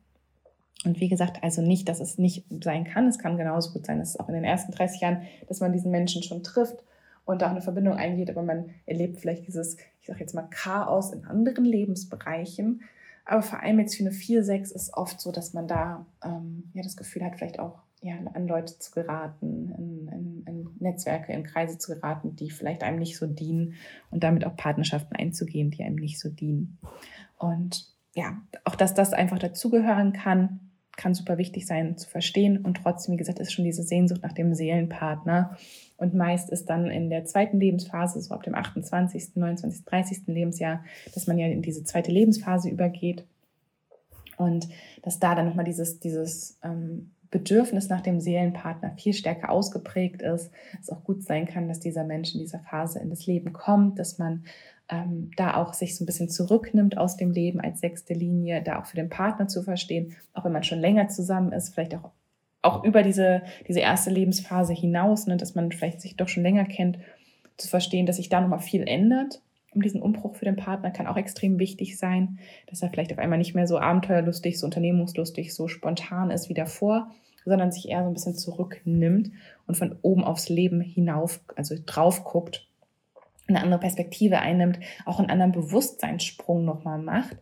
Und wie gesagt, also nicht, dass es nicht sein kann. Es kann genauso gut sein, dass es auch in den ersten 30 Jahren, dass man diesen Menschen schon trifft und auch eine Verbindung eingeht, aber man erlebt vielleicht dieses, ich sage jetzt mal, Chaos in anderen Lebensbereichen. Aber vor allem jetzt für eine 4-6 ist oft so, dass man da ja das Gefühl hat, vielleicht auch ja, an Leute zu geraten, in Netzwerke, in Kreise zu geraten, die vielleicht einem nicht so dienen und damit auch Partnerschaften einzugehen, die einem nicht so dienen. Und ja, auch dass das einfach dazugehören kann super wichtig sein zu verstehen und trotzdem, wie gesagt, ist schon diese Sehnsucht nach dem Seelenpartner und meist ist dann in der zweiten Lebensphase, so ab dem 28., 29., 30. Lebensjahr, dass man ja in diese zweite Lebensphase übergeht und dass da dann nochmal dieses Bedürfnis nach dem Seelenpartner viel stärker ausgeprägt ist, es auch gut sein kann, dass dieser Mensch in dieser Phase in das Leben kommt, dass man da auch sich so ein bisschen zurücknimmt aus dem Leben als sechste Linie, da auch für den Partner zu verstehen, auch wenn man schon länger zusammen ist, vielleicht auch über diese erste Lebensphase hinaus, ne, dass man vielleicht sich doch schon länger kennt, zu verstehen, dass sich da nochmal viel ändert. Um diesen Umbruch für den Partner kann auch extrem wichtig sein, dass er vielleicht auf einmal nicht mehr so abenteuerlustig, so unternehmungslustig, so spontan ist wie davor, sondern sich eher so ein bisschen zurücknimmt und von oben aufs Leben hinauf, also drauf guckt, eine andere Perspektive einnimmt, auch einen anderen Bewusstseinssprung nochmal macht.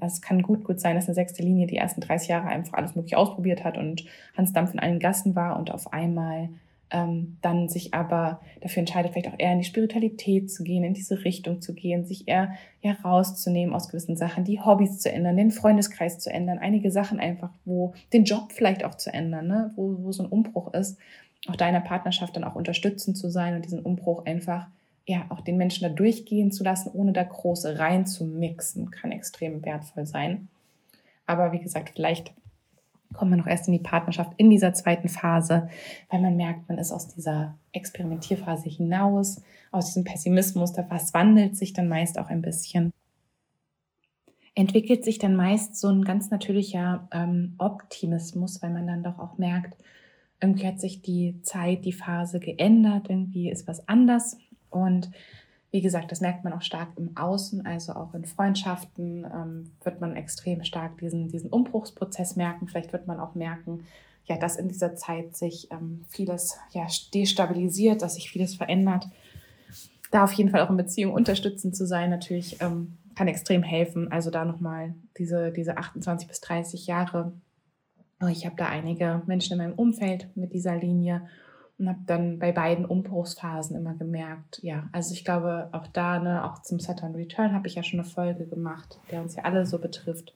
Es kann gut sein, dass eine sechste Linie die ersten 30 Jahre einfach alles mögliche ausprobiert hat und Hans Dampf in allen Gassen war und auf einmal dann sich aber dafür entscheidet, vielleicht auch eher in die Spiritualität zu gehen, in diese Richtung zu gehen, sich eher rauszunehmen aus gewissen Sachen, die Hobbys zu ändern, den Freundeskreis zu ändern, einige Sachen einfach, wo den Job vielleicht auch zu ändern, ne? wo so ein Umbruch ist, auch deiner Partnerschaft dann auch unterstützend zu sein und diesen Umbruch einfach ja, auch den Menschen da durchgehen zu lassen, ohne da große rein zu mixen, kann extrem wertvoll sein. Aber wie gesagt, vielleicht kommt man noch erst in die Partnerschaft in dieser zweiten Phase, weil man merkt, man ist aus dieser Experimentierphase hinaus, aus diesem Pessimismus, da was wandelt sich dann meist auch ein bisschen. Entwickelt sich dann meist so ein ganz natürlicher Optimismus, weil man dann doch auch merkt, irgendwie hat sich die Zeit, die Phase geändert, irgendwie ist was anders. Und wie gesagt, das merkt man auch stark im Außen, also auch in Freundschaften wird man extrem stark diesen Umbruchsprozess merken. Vielleicht wird man auch merken, ja, dass in dieser Zeit sich vieles ja, destabilisiert, dass sich vieles verändert. Da auf jeden Fall auch in Beziehung unterstützend zu sein, natürlich kann extrem helfen. Also da nochmal diese 28 bis 30 Jahre Ich habe da einige Menschen in meinem Umfeld mit dieser Linie und habe dann bei beiden Umbruchsphasen immer gemerkt, ja, also ich glaube auch da, auch zum Saturn Return habe ich ja schon eine Folge gemacht, der uns ja alle so betrifft,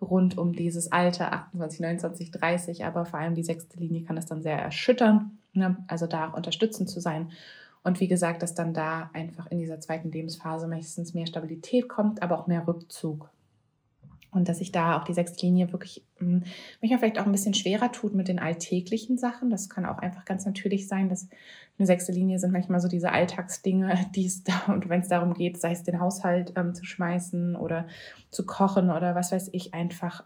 rund um dieses Alter, 28, 29, 30, aber vor allem die 6. Linie kann das dann sehr erschüttern, also da auch unterstützend zu sein. Und wie gesagt, dass dann da einfach in dieser zweiten Lebensphase meistens mehr Stabilität kommt, aber auch mehr Rückzug. Und dass ich da auch die 6. Linie wirklich mich vielleicht auch ein bisschen schwerer tut mit den alltäglichen Sachen. Das kann auch einfach ganz natürlich sein, dass eine 6. Linie sind manchmal so diese Alltagsdinge, die es da, und wenn es darum geht, sei es den Haushalt zu schmeißen oder zu kochen oder was weiß ich, einfach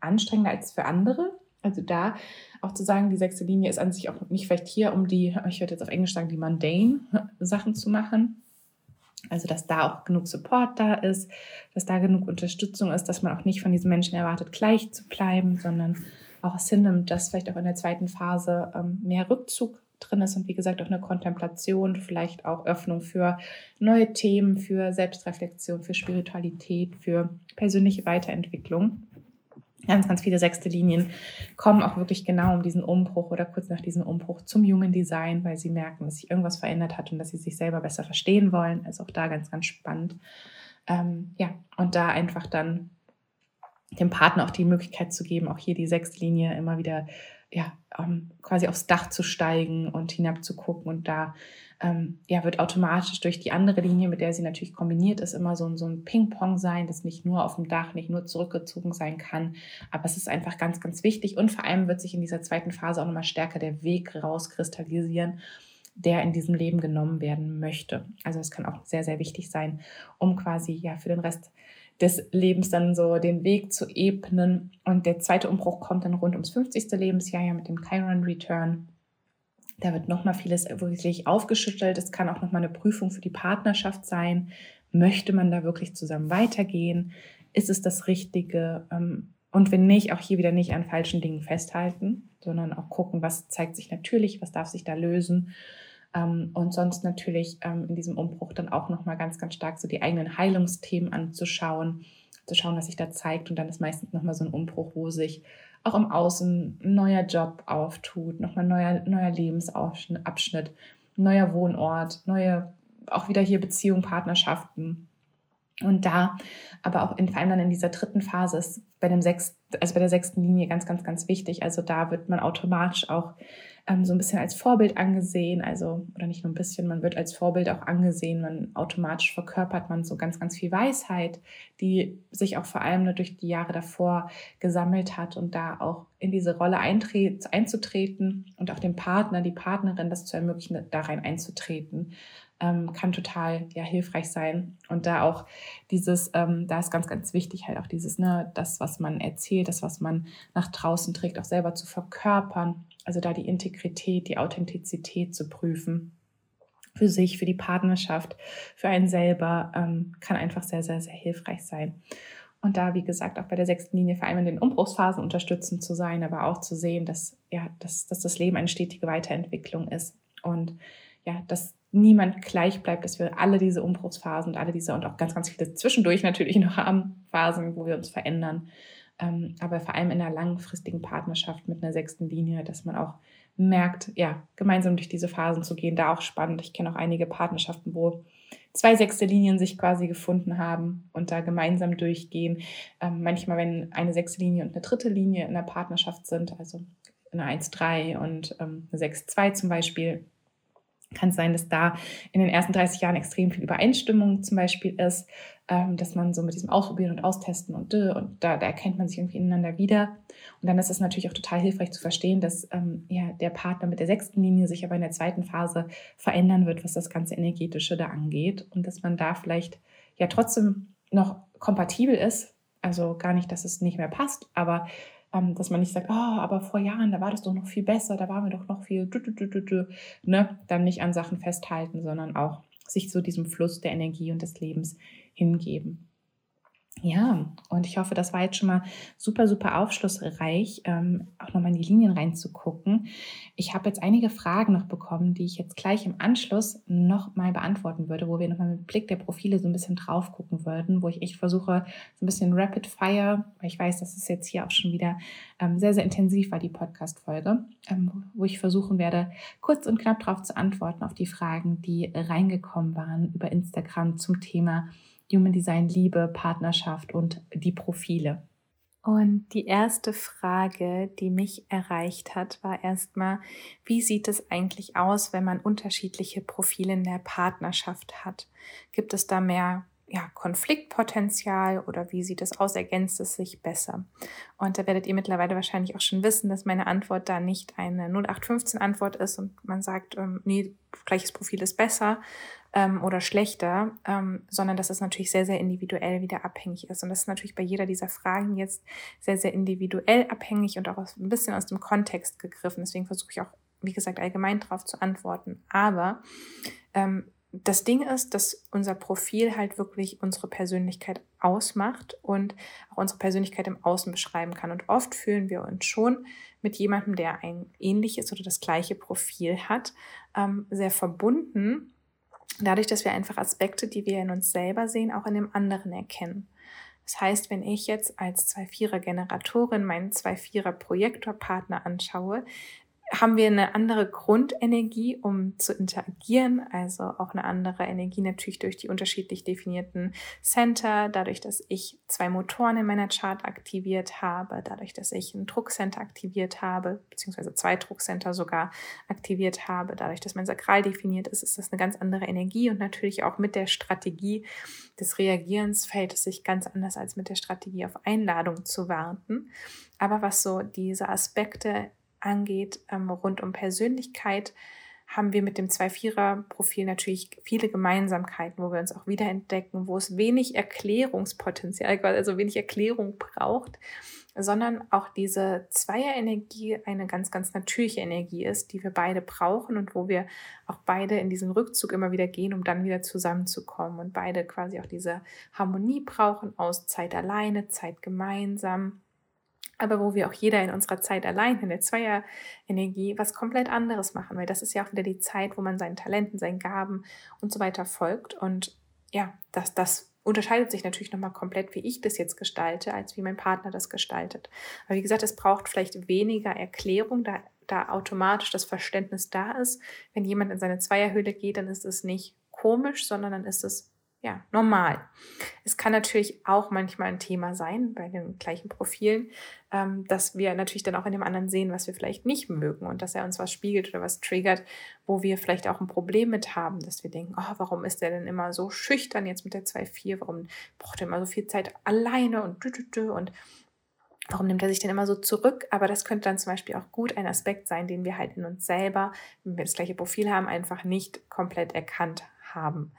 anstrengender als für andere. Also da auch zu sagen, die 6. Linie ist an sich auch nicht vielleicht hier, um die, ich würde jetzt auf Englisch sagen, die mundane Sachen zu machen. Also, dass da auch genug Support da ist, dass da genug Unterstützung ist, dass man auch nicht von diesen Menschen erwartet, gleich zu bleiben, sondern auch es hinnimmt, dass vielleicht auch in der zweiten Phase mehr Rückzug drin ist und wie gesagt auch eine Kontemplation, vielleicht auch Öffnung für neue Themen, für Selbstreflexion, für Spiritualität, für persönliche Weiterentwicklung. Ganz, ganz viele 6. Linien kommen auch wirklich genau um diesen Umbruch oder kurz nach diesem Umbruch zum Human Design, weil sie merken, dass sich irgendwas verändert hat und dass sie sich selber besser verstehen wollen. Also auch da ganz, ganz spannend. Und da einfach dann dem Partner auch die Möglichkeit zu geben, auch hier die 6. Linie immer wieder quasi aufs Dach zu steigen und hinabzugucken. Und da wird automatisch durch die andere Linie, mit der sie natürlich kombiniert ist, immer so ein Ping-Pong sein, das nicht nur auf dem Dach, nicht nur zurückgezogen sein kann. Aber es ist einfach ganz, ganz wichtig. Und vor allem wird sich in dieser zweiten Phase auch nochmal stärker der Weg rauskristallisieren, der in diesem Leben genommen werden möchte. Also es kann auch sehr, sehr wichtig sein, um quasi für den Rest des Lebens dann so den Weg zu ebnen. Und der zweite Umbruch kommt dann rund ums 50. Lebensjahr mit dem Chiron Return. Da wird nochmal vieles wirklich aufgeschüttelt. Es kann auch nochmal eine Prüfung für die Partnerschaft sein. Möchte man da wirklich zusammen weitergehen? Ist es das Richtige? Und wenn nicht, auch hier wieder nicht an falschen Dingen festhalten, sondern auch gucken, was zeigt sich natürlich, was darf sich da lösen. Und sonst natürlich in diesem Umbruch dann auch nochmal ganz, ganz stark so die eigenen Heilungsthemen anzuschauen, zu schauen, was sich da zeigt. Und dann ist meistens nochmal so ein Umbruch, wo sich auch im Außen ein neuer Job auftut, nochmal ein neuer Lebensabschnitt, neuer Wohnort, neue, auch wieder hier Beziehungen, Partnerschaften. Und da, aber auch vor allem dann in dieser dritten Phase ist bei der 6. Linie ganz, ganz, ganz wichtig. Also da wird man automatisch auch so ein bisschen als Vorbild angesehen, also, oder nicht nur ein bisschen, man wird als Vorbild auch angesehen, man automatisch verkörpert man so ganz, ganz viel Weisheit, die sich auch vor allem nur durch die Jahre davor gesammelt hat, und da auch in diese Rolle einzutreten und auch dem Partner, die Partnerin das zu ermöglichen, da rein einzutreten, kann total hilfreich sein. Und da auch dieses, da ist ganz, ganz wichtig halt auch dieses, das, was man erzählt, das, was man nach draußen trägt, auch selber zu verkörpern. Also da die Integrität, die Authentizität zu prüfen für sich, für die Partnerschaft, für einen selber, kann einfach sehr, sehr, sehr hilfreich sein. Und da, wie gesagt, auch bei der 6. Linie vor allem in den Umbruchsphasen unterstützend zu sein, aber auch zu sehen, dass das Leben eine stetige Weiterentwicklung ist und dass niemand gleich bleibt, dass wir alle diese Umbruchsphasen und alle diese und auch ganz, ganz viele zwischendurch natürlich noch haben, Phasen, wo wir uns verändern. Aber vor allem in einer langfristigen Partnerschaft mit einer 6. Linie, dass man auch merkt, gemeinsam durch diese Phasen zu gehen, da auch spannend. Ich kenne auch einige Partnerschaften, wo 2 6. Linien sich quasi gefunden haben und da gemeinsam durchgehen. Manchmal, wenn eine 6. Linie und eine 3. Linie in der Partnerschaft sind, also eine 1-3 und eine 6-2 zum Beispiel, kann es sein, dass da in den ersten 30 Jahren extrem viel Übereinstimmung zum Beispiel ist, dass man so mit diesem Ausprobieren und Austesten und da erkennt man sich irgendwie ineinander wieder. Und dann ist es natürlich auch total hilfreich zu verstehen, dass der Partner mit der 6. Linie sich aber in der zweiten Phase verändern wird, was das ganze Energetische da angeht. Und dass man da vielleicht trotzdem noch kompatibel ist. Also gar nicht, dass es nicht mehr passt, aber dass man nicht sagt, aber vor Jahren, da war das doch noch viel besser, da waren wir doch noch viel, dann nicht an Sachen festhalten, sondern auch sich so diesem Fluss der Energie und des Lebens hingeben. Ja, und ich hoffe, das war jetzt schon mal super, super aufschlussreich, auch nochmal in die Linien reinzugucken. Ich habe jetzt einige Fragen noch bekommen, die ich jetzt gleich im Anschluss nochmal beantworten würde, wo wir nochmal mit Blick der Profile so ein bisschen drauf gucken würden, wo ich echt versuche, so ein bisschen Rapid Fire, weil ich weiß, dass es jetzt hier auch schon wieder sehr, sehr intensiv war, die Podcast-Folge, wo ich versuchen werde, kurz und knapp drauf zu antworten auf die Fragen, die reingekommen waren über Instagram zum Thema Human Design, Liebe, Partnerschaft und die Profile. Und die erste Frage, die mich erreicht hat, war erstmal, wie sieht es eigentlich aus, wenn man unterschiedliche Profile in der Partnerschaft hat? Gibt es da mehr Konfliktpotenzial oder wie sieht es aus? Ergänzt es sich besser? Und da werdet ihr mittlerweile wahrscheinlich auch schon wissen, dass meine Antwort da nicht eine 0815-Antwort ist und man sagt, nee, gleiches Profil ist besser oder schlechter, sondern dass es natürlich sehr, sehr individuell wieder abhängig ist. Und das ist natürlich bei jeder dieser Fragen jetzt sehr, sehr individuell abhängig und auch ein bisschen aus dem Kontext gegriffen. Deswegen versuche ich auch, wie gesagt, allgemein drauf zu antworten. Aber das Ding ist, dass unser Profil halt wirklich unsere Persönlichkeit ausmacht und auch unsere Persönlichkeit im Außen beschreiben kann. Und oft fühlen wir uns schon mit jemandem, der ein ähnliches oder das gleiche Profil hat, sehr verbunden, dadurch, dass wir einfach Aspekte, die wir in uns selber sehen, auch in dem anderen erkennen. Das heißt, wenn ich jetzt als 2/4er-Generatorin meinen 2/4er-Projektorpartner anschaue, haben wir eine andere Grundenergie, um zu interagieren, also auch eine andere Energie natürlich durch die unterschiedlich definierten Center, dadurch, dass ich 2 Motoren in meiner Chart aktiviert habe, dadurch, dass ich ein Druckcenter aktiviert habe, beziehungsweise 2 Druckcenter sogar aktiviert habe, dadurch, dass mein Sakral definiert ist, ist das eine ganz andere Energie und natürlich auch mit der Strategie des Reagierens verhält es sich ganz anders als mit der Strategie auf Einladung zu warten. Aber was so diese Aspekte angeht, rund um Persönlichkeit, haben wir mit dem 2/4er-Profil natürlich viele Gemeinsamkeiten, wo wir uns auch wiederentdecken, wo es wenig Erklärungspotenzial, also wenig Erklärung braucht, sondern auch diese Zweier-Energie eine ganz, ganz natürliche Energie ist, die wir beide brauchen und wo wir auch beide in diesen Rückzug immer wieder gehen, um dann wieder zusammenzukommen und beide quasi auch diese Harmonie brauchen aus Zeit alleine, Zeit gemeinsam, aber wo wir auch jeder in unserer Zeit allein, in der Zweier-Energie, was komplett anderes machen, weil das ist ja auch wieder die Zeit, wo man seinen Talenten, seinen Gaben und so weiter folgt. Und ja, das unterscheidet sich natürlich nochmal komplett, wie ich das jetzt gestalte, als wie mein Partner das gestaltet. Aber wie gesagt, es braucht vielleicht weniger Erklärung, da automatisch das Verständnis da ist. Wenn jemand in seine Zweierhöhle geht, dann ist es nicht komisch, sondern dann ist es normal. Es kann natürlich auch manchmal ein Thema sein, bei den gleichen Profilen, dass wir natürlich dann auch in dem anderen sehen, was wir vielleicht nicht mögen und dass er uns was spiegelt oder was triggert, wo wir vielleicht auch ein Problem mit haben, dass wir denken, oh, warum ist der denn immer so schüchtern jetzt mit der 2/4, warum braucht er immer so viel Zeit alleine und warum nimmt er sich denn immer so zurück? Aber das könnte dann zum Beispiel auch gut ein Aspekt sein, den wir halt in uns selber, wenn wir das gleiche Profil haben, einfach nicht komplett erkannt haben.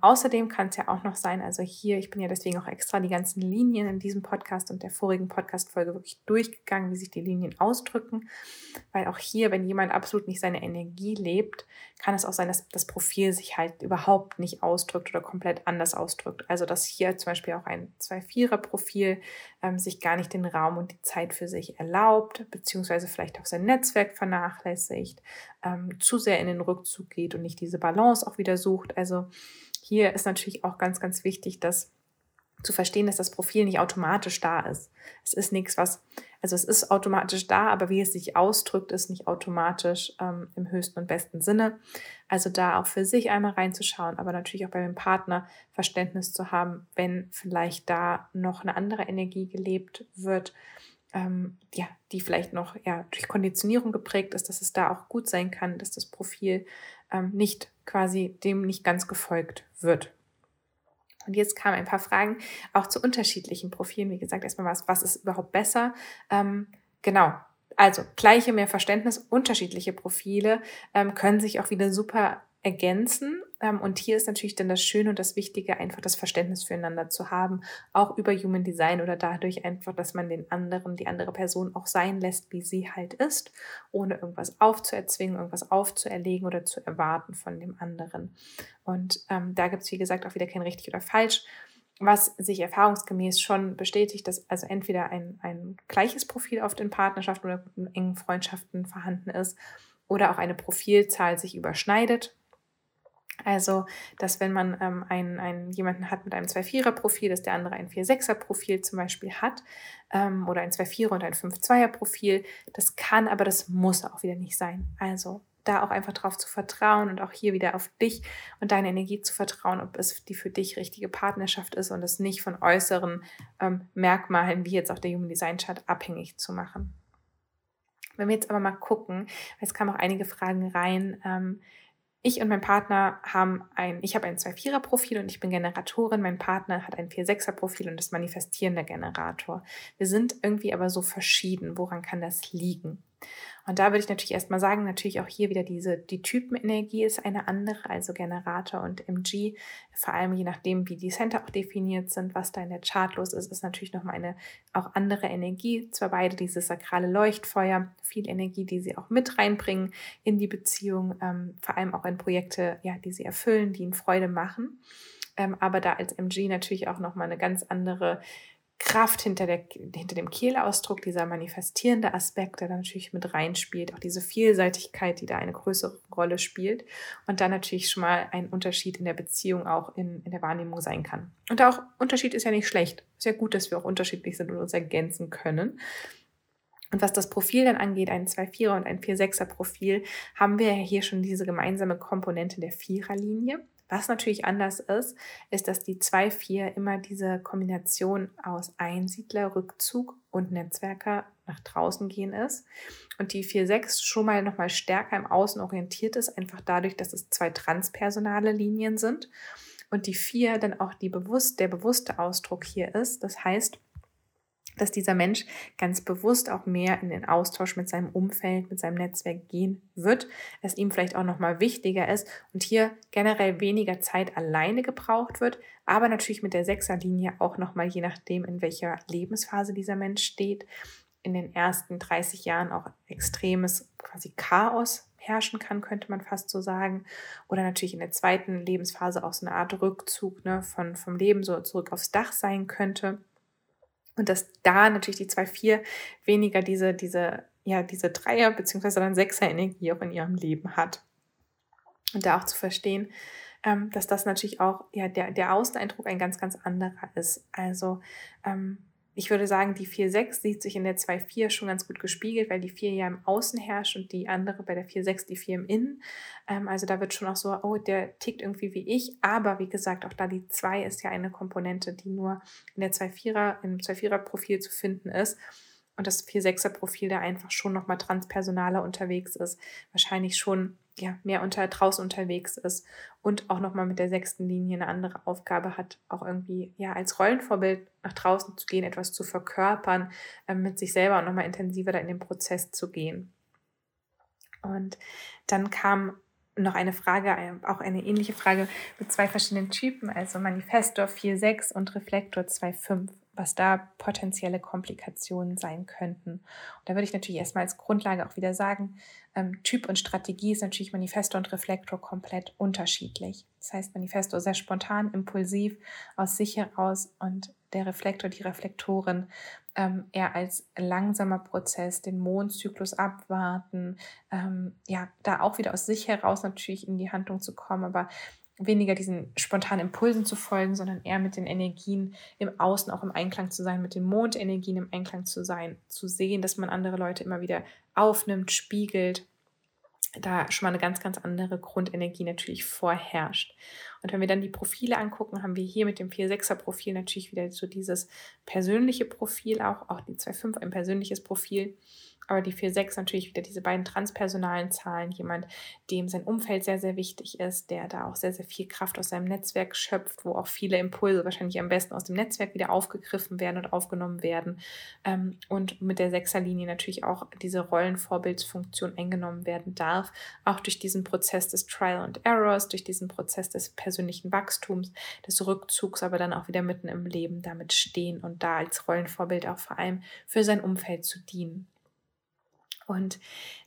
Außerdem kann es ja auch noch sein, also hier, ich bin ja deswegen auch extra die ganzen Linien in diesem Podcast und der vorigen Podcast-Folge wirklich durchgegangen, wie sich die Linien ausdrücken, weil auch hier, wenn jemand absolut nicht seine Energie lebt, kann es auch sein, dass das Profil sich halt überhaupt nicht ausdrückt oder komplett anders ausdrückt. Also dass hier zum Beispiel auch ein 2/4er-Profil sich gar nicht den Raum und die Zeit für sich erlaubt, beziehungsweise vielleicht auch sein Netzwerk vernachlässigt, zu sehr in den Rückzug geht und nicht diese Balance auch wieder sucht. Also hier ist natürlich auch ganz, ganz wichtig, das zu verstehen, dass das Profil nicht automatisch da ist. Es ist nichts, es ist automatisch da, aber wie es sich ausdrückt, ist nicht automatisch im höchsten und besten Sinne. Also da auch für sich einmal reinzuschauen, aber natürlich auch bei dem Partner Verständnis zu haben, wenn vielleicht da noch eine andere Energie gelebt wird, die vielleicht noch durch Konditionierung geprägt ist, dass es da auch gut sein kann, dass das Profil nicht quasi dem nicht ganz gefolgt wird. Und jetzt kamen ein paar Fragen auch zu unterschiedlichen Profilen. Wie gesagt, erstmal was ist überhaupt besser? Also gleiche, mehr Verständnis, unterschiedliche Profile können sich auch wieder super ergänzen. Und hier ist natürlich dann das Schöne und das Wichtige, einfach das Verständnis füreinander zu haben, auch über Human Design oder dadurch einfach, dass man die andere Person auch sein lässt, wie sie halt ist, ohne irgendwas aufzuerzwingen, irgendwas aufzuerlegen oder zu erwarten von dem anderen. Und da gibt es, wie gesagt, auch wieder kein richtig oder falsch. was sich erfahrungsgemäß schon bestätigt, dass also entweder ein gleiches Profil oft in Partnerschaften oder in engen Freundschaften vorhanden ist oder auch eine Profilzahl sich überschneidet. Also, dass wenn man jemanden hat mit einem 2-4er-Profil, dass der andere ein 4-6er-Profil zum Beispiel hat oder ein 2-4er und ein 5-2er-Profil. Das kann, aber das muss auch wieder nicht sein. Also da auch einfach drauf zu vertrauen und auch hier wieder auf dich und deine Energie zu vertrauen, ob es die für dich richtige Partnerschaft ist und es nicht von äußeren Merkmalen, wie jetzt auch der Human Design Chart, abhängig zu machen. Wenn wir jetzt aber mal gucken, es kamen auch einige Fragen rein, ich und mein Partner ich habe ein 2-4er-Profil und ich bin Generatorin, mein Partner hat ein 4-6er-Profil und ist manifestierender Generator. Wir sind irgendwie aber so verschieden. Woran kann das liegen? Und da würde ich natürlich erstmal sagen, natürlich auch hier wieder die Typenenergie ist eine andere, also Generator und MG, vor allem je nachdem, wie die Center auch definiert sind, was da in der Chart los ist, ist natürlich nochmal eine auch andere Energie, zwar beide dieses sakrale Leuchtfeuer, viel Energie, die sie auch mit reinbringen in die Beziehung, vor allem auch in Projekte, ja, die sie erfüllen, die ihnen Freude machen, aber da als MG natürlich auch nochmal eine ganz andere Kraft hinter dem Kehlausdruck, dieser manifestierende Aspekt, der da natürlich mit reinspielt, auch diese Vielseitigkeit, die da eine größere Rolle spielt und dann natürlich schon mal ein Unterschied in der Beziehung auch in der Wahrnehmung sein kann. Und auch Unterschied ist ja nicht schlecht. Ist ja gut, dass wir auch unterschiedlich sind und uns ergänzen können. Und was das Profil dann angeht, ein 2-4er und ein 4-6er-Profil, haben wir ja hier schon diese gemeinsame Komponente der Viererlinie. Was natürlich anders ist, ist, dass die 2-4 immer diese Kombination aus Einsiedler, Rückzug und Netzwerker nach draußen gehen ist und die 4-6 schon mal nochmal stärker im Außen orientiert ist, einfach dadurch, dass es 2 transpersonale Linien sind und die 4 dann auch der bewusste Ausdruck hier ist. Das heißt, dass dieser Mensch ganz bewusst auch mehr in den Austausch mit seinem Umfeld, mit seinem Netzwerk gehen wird, dass ihm vielleicht auch nochmal wichtiger ist und hier generell weniger Zeit alleine gebraucht wird, aber natürlich mit der 6er-Linie auch nochmal, je nachdem, in welcher Lebensphase dieser Mensch steht, in den ersten 30 Jahren auch extremes quasi Chaos herrschen kann, könnte man fast so sagen. Oder natürlich in der zweiten Lebensphase auch so eine Art Rückzug, ne, vom Leben so zurück aufs Dach sein könnte. Und dass da natürlich die 2-4 weniger diese 3er- bzw. dann 6er-Energie auch in ihrem Leben hat. Und da auch zu verstehen, dass das natürlich auch ja, der Außeneindruck ein ganz, ganz anderer ist. Also ich würde sagen, die 4-6 sieht sich in der 2-4 schon ganz gut gespiegelt, weil die 4 ja im Außen herrscht und die andere bei der 4-6 die 4 im Innen. Also da wird schon auch so, oh, der tickt irgendwie wie ich. Aber wie gesagt, auch da die 2 ist ja eine Komponente, die nur in der 2-4er, im 2-4er-Profil zu finden ist. Und das 4-6er-Profil da einfach schon nochmal transpersonaler unterwegs ist. Wahrscheinlich schon ja, mehr draußen unterwegs ist und auch nochmal mit der 6. Linie eine andere Aufgabe hat, auch irgendwie ja als Rollenvorbild nach draußen zu gehen, etwas zu verkörpern, mit sich selber und nochmal intensiver da in den Prozess zu gehen. Und dann kam noch eine Frage, auch eine ähnliche Frage mit 2 verschiedenen Typen, also Manifestor 4-6 und Reflektor 2-5, was da potenzielle Komplikationen sein könnten. Und da würde ich natürlich erstmal als Grundlage auch wieder sagen, Typ und Strategie ist natürlich Manifestor und Reflektor komplett unterschiedlich. Das heißt, Manifestor sehr spontan, impulsiv, aus sich heraus und der Reflektor, die Reflektorin eher als langsamer Prozess, den Mondzyklus abwarten, da auch wieder aus sich heraus natürlich in die Handlung zu kommen, aber weniger diesen spontanen Impulsen zu folgen, sondern eher mit den Energien im Außen auch im Einklang zu sein, mit den Mondenergien im Einklang zu sein, zu sehen, dass man andere Leute immer wieder aufnimmt, spiegelt, da schon mal eine ganz, ganz andere Grundenergie natürlich vorherrscht. Und wenn wir dann die Profile angucken, haben wir hier mit dem 4-6er-Profil natürlich wieder so dieses persönliche Profil, auch die 2-5 ein persönliches Profil, aber die 4-6 natürlich wieder diese beiden transpersonalen Zahlen, jemand, dem sein Umfeld sehr, sehr wichtig ist, der da auch sehr, sehr viel Kraft aus seinem Netzwerk schöpft, wo auch viele Impulse wahrscheinlich am besten aus dem Netzwerk wieder aufgegriffen werden und aufgenommen werden und mit der 6er-Linie natürlich auch diese Rollenvorbildsfunktion eingenommen werden darf, auch durch diesen Prozess des Trial and Errors, durch diesen Prozess des persönlichen Wachstums, des Rückzugs, aber dann auch wieder mitten im Leben damit stehen und da als Rollenvorbild auch vor allem für sein Umfeld zu dienen. Und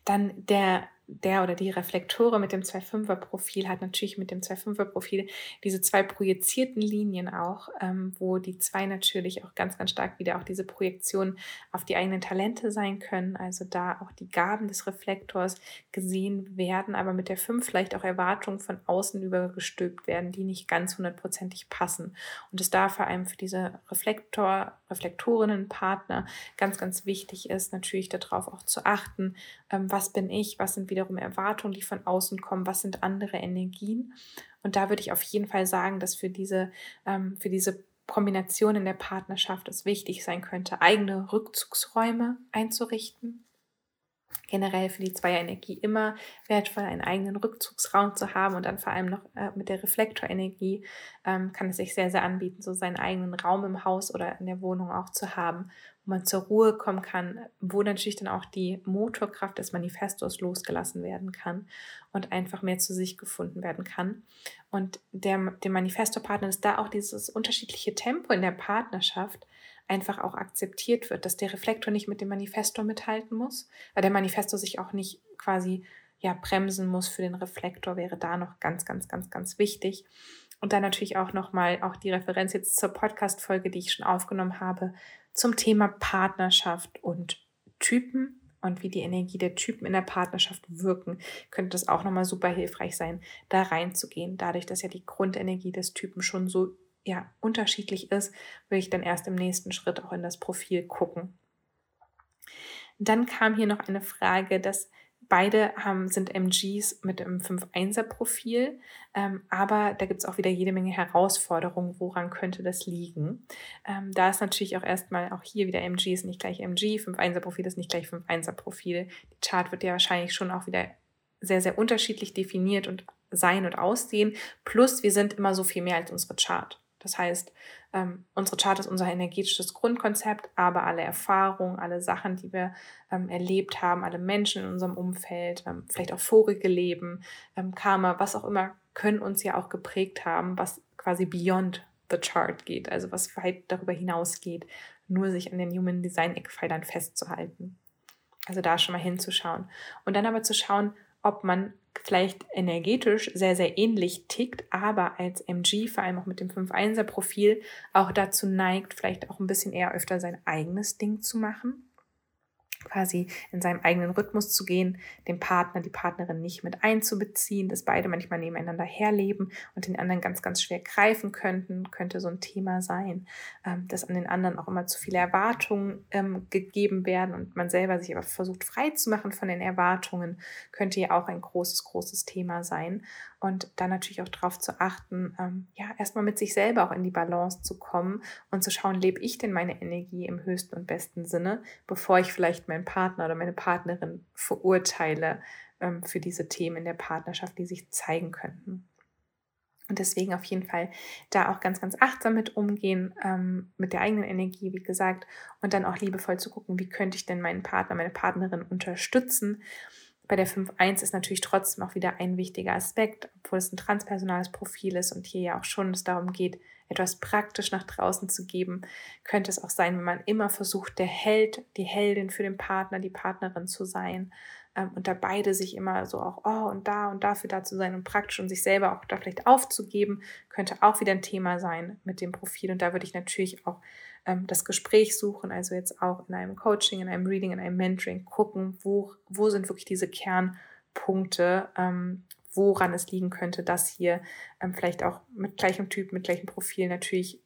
dann der der oder die Reflektore mit dem 2,5er-Profil hat natürlich mit dem 2,5er-Profil diese zwei projizierten Linien auch, wo die 2 natürlich auch ganz, ganz stark wieder auch diese Projektion auf die eigenen Talente sein können, also da auch die Gaben des Reflektors gesehen werden, aber mit der 5 vielleicht auch Erwartungen von außen übergestülpt werden, die nicht ganz 100%ig passen. Und es da vor allem für diese Reflektorinnen-Partner ganz, ganz wichtig ist, natürlich darauf auch zu achten, was bin ich, was sind wiederum Erwartungen, die von außen kommen, was sind andere Energien. Und da würde ich auf jeden Fall sagen, dass für diese Kombination in der Partnerschaft es wichtig sein könnte, eigene Rückzugsräume einzurichten. Generell für die Zweierenergie immer wertvoll, einen eigenen Rückzugsraum zu haben, und dann vor allem noch mit der Reflektorenergie kann es sich sehr, sehr anbieten, so seinen eigenen Raum im Haus oder in der Wohnung auch zu haben, wo man zur Ruhe kommen kann, wo natürlich dann auch die Motorkraft des Manifestors losgelassen werden kann und einfach mehr zu sich gefunden werden kann. Und dem Manifestorpartner ist da auch dieses unterschiedliche Tempo in der Partnerschaft einfach auch akzeptiert wird, dass der Reflektor nicht mit dem Manifestor mithalten muss, weil der Manifestor sich auch nicht quasi bremsen muss für den Reflektor, wäre da noch ganz, ganz, ganz, ganz wichtig. Und dann natürlich auch nochmal auch die Referenz jetzt zur Podcast-Folge, die ich schon aufgenommen habe, zum Thema Partnerschaft und Typen und wie die Energie der Typen in der Partnerschaft wirken, könnte das auch nochmal super hilfreich sein, da reinzugehen. Dadurch, dass ja die Grundenergie des Typen schon so unterschiedlich ist, will ich dann erst im nächsten Schritt auch in das Profil gucken. Dann kam hier noch eine Frage, dass beide sind MGs mit einem 5,1er-Profil, aber da gibt es auch wieder jede Menge Herausforderungen, woran könnte das liegen. Da ist natürlich auch erstmal, auch hier wieder MG ist nicht gleich MG, 5,1er-Profil ist nicht gleich 5,1er-Profil. Die Chart wird ja wahrscheinlich schon auch wieder sehr, sehr unterschiedlich definiert und sein und aussehen. Plus wir sind immer so viel mehr als unsere Chart. Das heißt, unsere Chart ist unser energetisches Grundkonzept, aber alle Erfahrungen, alle Sachen, die wir erlebt haben, alle Menschen in unserem Umfeld, vielleicht auch vorige Leben, Karma, was auch immer, können uns ja auch geprägt haben, was quasi beyond the chart geht, also was weit darüber hinausgeht, nur sich an den Human Design Eckpfeilern festzuhalten. Also da schon mal hinzuschauen. Und dann aber zu schauen, ob man vielleicht energetisch sehr, sehr ähnlich tickt, aber als MG, vor allem auch mit dem 5,1er-Profil, auch dazu neigt, vielleicht auch ein bisschen eher öfter sein eigenes Ding zu machen, quasi in seinem eigenen Rhythmus zu gehen, den Partner, die Partnerin nicht mit einzubeziehen, dass beide manchmal nebeneinander herleben und den anderen ganz, ganz schwer greifen könnten, könnte so ein Thema sein, dass an den anderen auch immer zu viele Erwartungen gegeben werden und man selber sich aber versucht, frei zu machen von den Erwartungen, könnte ja auch ein großes, großes Thema sein. Und dann natürlich auch darauf zu achten, erstmal mit sich selber auch in die Balance zu kommen und zu schauen, lebe ich denn meine Energie im höchsten und besten Sinne, bevor ich vielleicht meinen Partner oder meine Partnerin verurteile für diese Themen in der Partnerschaft, die sich zeigen könnten. Und deswegen auf jeden Fall da auch ganz, ganz achtsam mit umgehen, mit der eigenen Energie, wie gesagt, und dann auch liebevoll zu gucken, wie könnte ich denn meinen Partner, meine Partnerin unterstützen. Bei der 5,1 ist natürlich trotzdem auch wieder ein wichtiger Aspekt, obwohl es ein transpersonales Profil ist und hier ja auch schon es darum geht, etwas praktisch nach draußen zu geben, könnte es auch sein, wenn man immer versucht, der Held, die Heldin für den Partner, die Partnerin zu sein und da beide sich immer so auch und dafür da zu sein und praktisch und sich selber auch da vielleicht aufzugeben, könnte auch wieder ein Thema sein mit dem Profil. Und da würde ich natürlich auch das Gespräch suchen, also jetzt auch in einem Coaching, in einem Reading, in einem Mentoring gucken, wo sind wirklich diese Kernpunkte, woran es liegen könnte, dass hier vielleicht auch mit gleichem Typ, mit gleichem Profil natürlich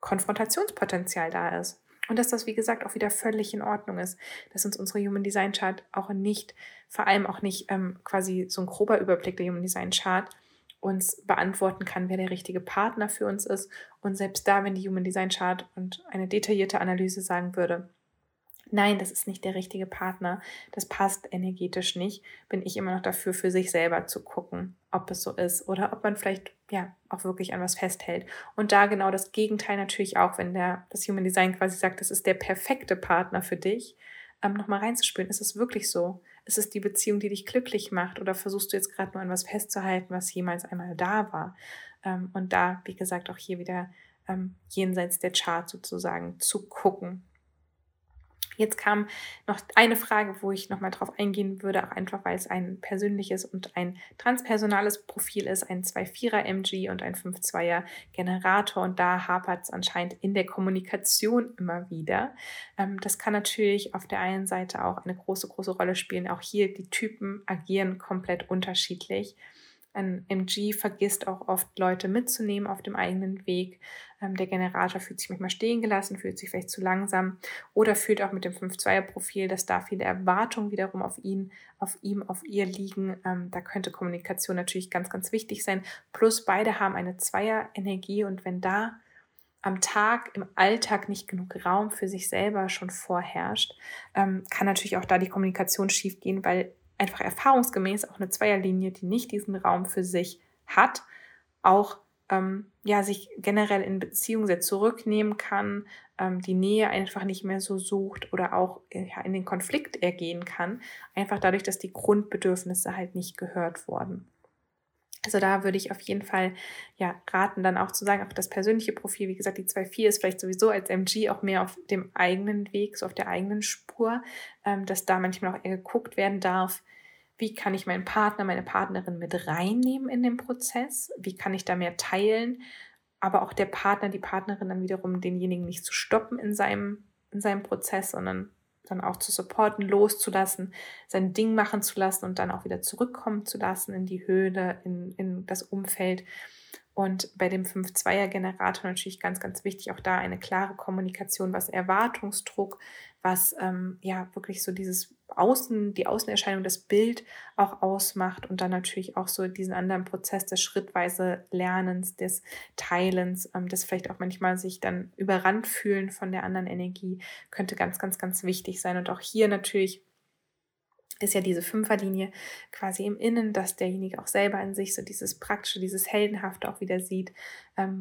Konfrontationspotenzial da ist. Und dass das, wie gesagt, auch wieder völlig in Ordnung ist, dass uns unsere Human Design Chart auch nicht, vor allem auch nicht quasi so ein grober Überblick der Human Design Chart uns beantworten kann, wer der richtige Partner für uns ist. Und selbst da, wenn die Human Design Chart und eine detaillierte Analyse sagen würde, nein, das ist nicht der richtige Partner, das passt energetisch nicht, bin ich immer noch dafür, für sich selber zu gucken, ob es so ist oder ob man vielleicht auch wirklich an was festhält. Und da genau das Gegenteil natürlich auch, wenn das Human Design quasi sagt, das ist der perfekte Partner für dich, nochmal reinzuspüren, ist es wirklich so? Ist es die Beziehung, die dich glücklich macht, oder versuchst du jetzt gerade nur an was festzuhalten, was jemals einmal da war? Und da, wie gesagt, auch hier wieder jenseits der Chart sozusagen zu gucken. Jetzt kam noch eine Frage, wo ich nochmal drauf eingehen würde, auch einfach, weil es ein persönliches und ein transpersonales Profil ist, ein 2,4er-MG und ein 5,2er-Generator, und da hapert es anscheinend in der Kommunikation immer wieder. Das kann natürlich auf der einen Seite auch eine große, große Rolle spielen. Auch hier, die Typen agieren komplett unterschiedlich. Ein MG vergisst auch oft, Leute mitzunehmen auf dem eigenen Weg. Der Generator fühlt sich manchmal stehen gelassen, fühlt sich vielleicht zu langsam oder fühlt auch mit dem 5,2er-Profil, dass da viele Erwartungen wiederum auf ihn, auf ihm, auf ihr liegen. Da könnte Kommunikation natürlich ganz, ganz wichtig sein. Plus beide haben eine 2er-Energie, und wenn da am Tag, im Alltag nicht genug Raum für sich selber schon vorherrscht, kann natürlich auch da die Kommunikation schief gehen, weil einfach erfahrungsgemäß auch eine Zweierlinie, die nicht diesen Raum für sich hat, auch sich generell in Beziehungen sehr zurücknehmen kann, die Nähe einfach nicht mehr so sucht oder auch in den Konflikt ergehen kann, einfach dadurch, dass die Grundbedürfnisse halt nicht gehört wurden. Also da würde ich auf jeden Fall raten, dann auch zu sagen, auch das persönliche Profil, wie gesagt, die 2,4 ist vielleicht sowieso als MG auch mehr auf dem eigenen Weg, so auf der eigenen Spur, dass da manchmal auch eher geguckt werden darf, wie kann ich meinen Partner, meine Partnerin mit reinnehmen in den Prozess, wie kann ich da mehr teilen, aber auch der Partner, die Partnerin dann wiederum denjenigen nicht zu stoppen in seinem Prozess, sondern dann auch zu supporten, loszulassen, sein Ding machen zu lassen und dann auch wieder zurückkommen zu lassen in die Höhle, in das Umfeld. Und bei dem 5,2er-Generator natürlich ganz, ganz wichtig, auch da eine klare Kommunikation, was Erwartungsdruck, was wirklich so dieses die Außenerscheinung, das Bild auch ausmacht, und dann natürlich auch so diesen anderen Prozess des schrittweise Lernens, des Teilens, das vielleicht auch manchmal sich dann überrannt fühlen von der anderen Energie, könnte ganz, ganz, ganz wichtig sein. Und auch hier natürlich ist ja diese Fünferlinie quasi im Innen, dass derjenige auch selber an sich so dieses Praktische, dieses Heldenhafte auch wieder sieht,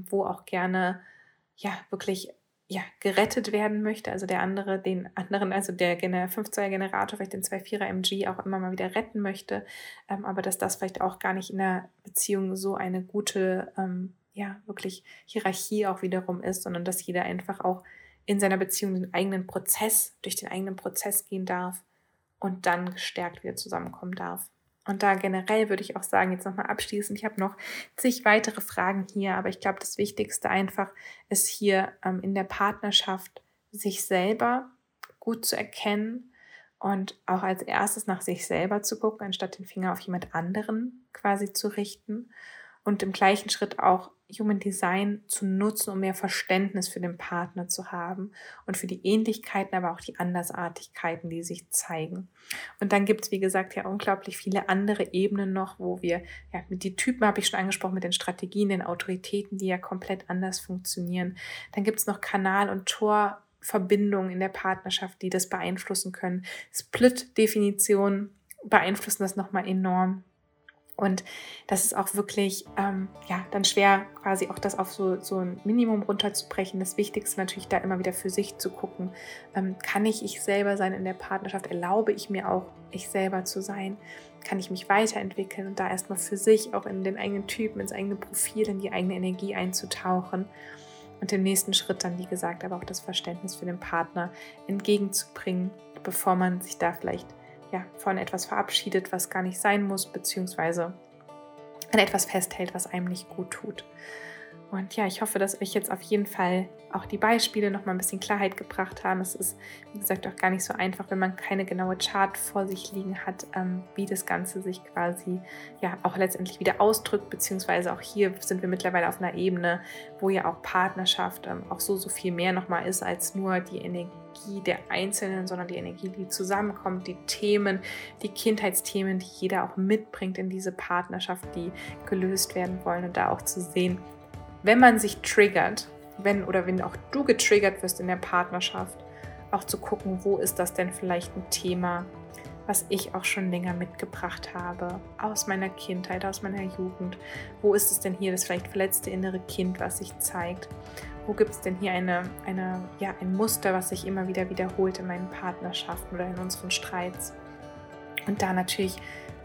wo auch gerne gerettet werden möchte, also der 5,2er-Generator vielleicht den 2,4er-MG auch immer mal wieder retten möchte, aber dass das vielleicht auch gar nicht in der Beziehung so eine gute, wirklich Hierarchie auch wiederum ist, sondern dass jeder einfach auch in seiner Beziehung durch den eigenen Prozess gehen darf und dann gestärkt wieder zusammenkommen darf. Und da generell würde ich auch sagen, jetzt nochmal abschließend, ich habe noch zig weitere Fragen hier, aber ich glaube, das Wichtigste einfach ist hier in der Partnerschaft, sich selber gut zu erkennen und auch als erstes nach sich selber zu gucken, anstatt den Finger auf jemand anderen quasi zu richten, und im gleichen Schritt auch Human Design zu nutzen, um mehr Verständnis für den Partner zu haben und für die Ähnlichkeiten, aber auch die Andersartigkeiten, die sich zeigen. Und dann gibt es, wie gesagt, ja unglaublich viele andere Ebenen noch, wo wir, mit den Typen habe ich schon angesprochen, mit den Strategien, den Autoritäten, die ja komplett anders funktionieren. Dann gibt es noch Kanal- und Torverbindungen in der Partnerschaft, die das beeinflussen können. Split-Definitionen beeinflussen das nochmal enorm. Und das ist auch wirklich dann schwer, quasi auch das auf so ein Minimum runterzubrechen. Das Wichtigste natürlich, da immer wieder für sich zu gucken, kann ich selber sein in der Partnerschaft? Erlaube ich mir auch, ich selber zu sein? Kann ich mich weiterentwickeln? Und da erstmal für sich auch in den eigenen Typen, ins eigene Profil, in die eigene Energie einzutauchen. Und im nächsten Schritt dann, wie gesagt, aber auch das Verständnis für den Partner entgegenzubringen, bevor man sich da vielleicht von etwas verabschiedet, was gar nicht sein muss, beziehungsweise an etwas festhält, was einem nicht gut tut. Und ich hoffe, dass euch jetzt auf jeden Fall auch die Beispiele nochmal ein bisschen Klarheit gebracht haben. Es ist, wie gesagt, auch gar nicht so einfach, wenn man keine genaue Chart vor sich liegen hat, wie das Ganze sich quasi auch letztendlich wieder ausdrückt, beziehungsweise auch hier sind wir mittlerweile auf einer Ebene, wo ja auch Partnerschaft auch so viel mehr nochmal ist, als nur die Energie der Einzelnen, sondern die Energie, die zusammenkommt, die Themen, die Kindheitsthemen, die jeder auch mitbringt in diese Partnerschaft, die gelöst werden wollen, und da auch zu sehen, wenn man sich triggert, wenn auch du getriggert wirst in der Partnerschaft, auch zu gucken, wo ist das denn vielleicht ein Thema, was ich auch schon länger mitgebracht habe, aus meiner Kindheit, aus meiner Jugend. Wo ist es denn hier das vielleicht verletzte innere Kind, was sich zeigt? Wo gibt es denn hier ein Muster, was sich immer wieder wiederholt in meinen Partnerschaften oder in unseren Streits? Und da natürlich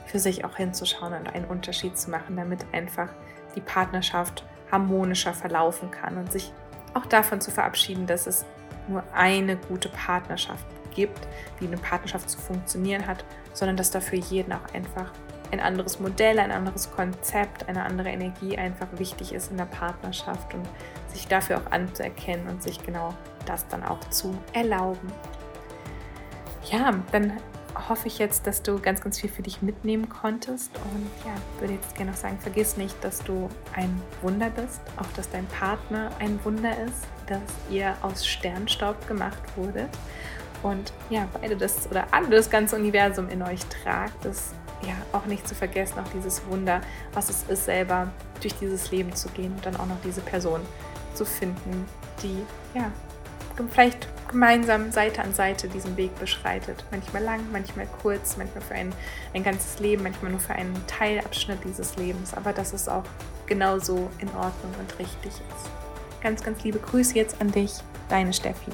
für sich auch hinzuschauen und einen Unterschied zu machen, damit einfach die Partnerschaft harmonischer verlaufen kann, und sich auch davon zu verabschieden, dass es nur eine gute Partnerschaft gibt, wie eine Partnerschaft zu funktionieren hat, sondern dass da für jeden auch einfach ein anderes Modell, ein anderes Konzept, eine andere Energie einfach wichtig ist in der Partnerschaft und sich dafür auch anzuerkennen und sich genau das dann auch zu erlauben. Ja, dann hoffe ich jetzt, dass du ganz, ganz viel für dich mitnehmen konntest und ja, würde jetzt gerne noch sagen, vergiss nicht, dass du ein Wunder bist, auch dass dein Partner ein Wunder ist, dass ihr aus Sternstaub gemacht wurdet und ja, beide das oder alle das ganze Universum in euch tragt, das ja auch nicht zu vergessen, auch dieses Wunder, was es ist, selber durch dieses Leben zu gehen und dann auch noch diese Person zu finden, die ja vielleicht gemeinsam Seite an Seite diesen Weg beschreitet. Manchmal lang, manchmal kurz, manchmal für ein ganzes Leben, manchmal nur für einen Teilabschnitt dieses Lebens. Aber dass es auch genauso in Ordnung und richtig ist. Ganz, ganz liebe Grüße jetzt an dich, deine Steffi.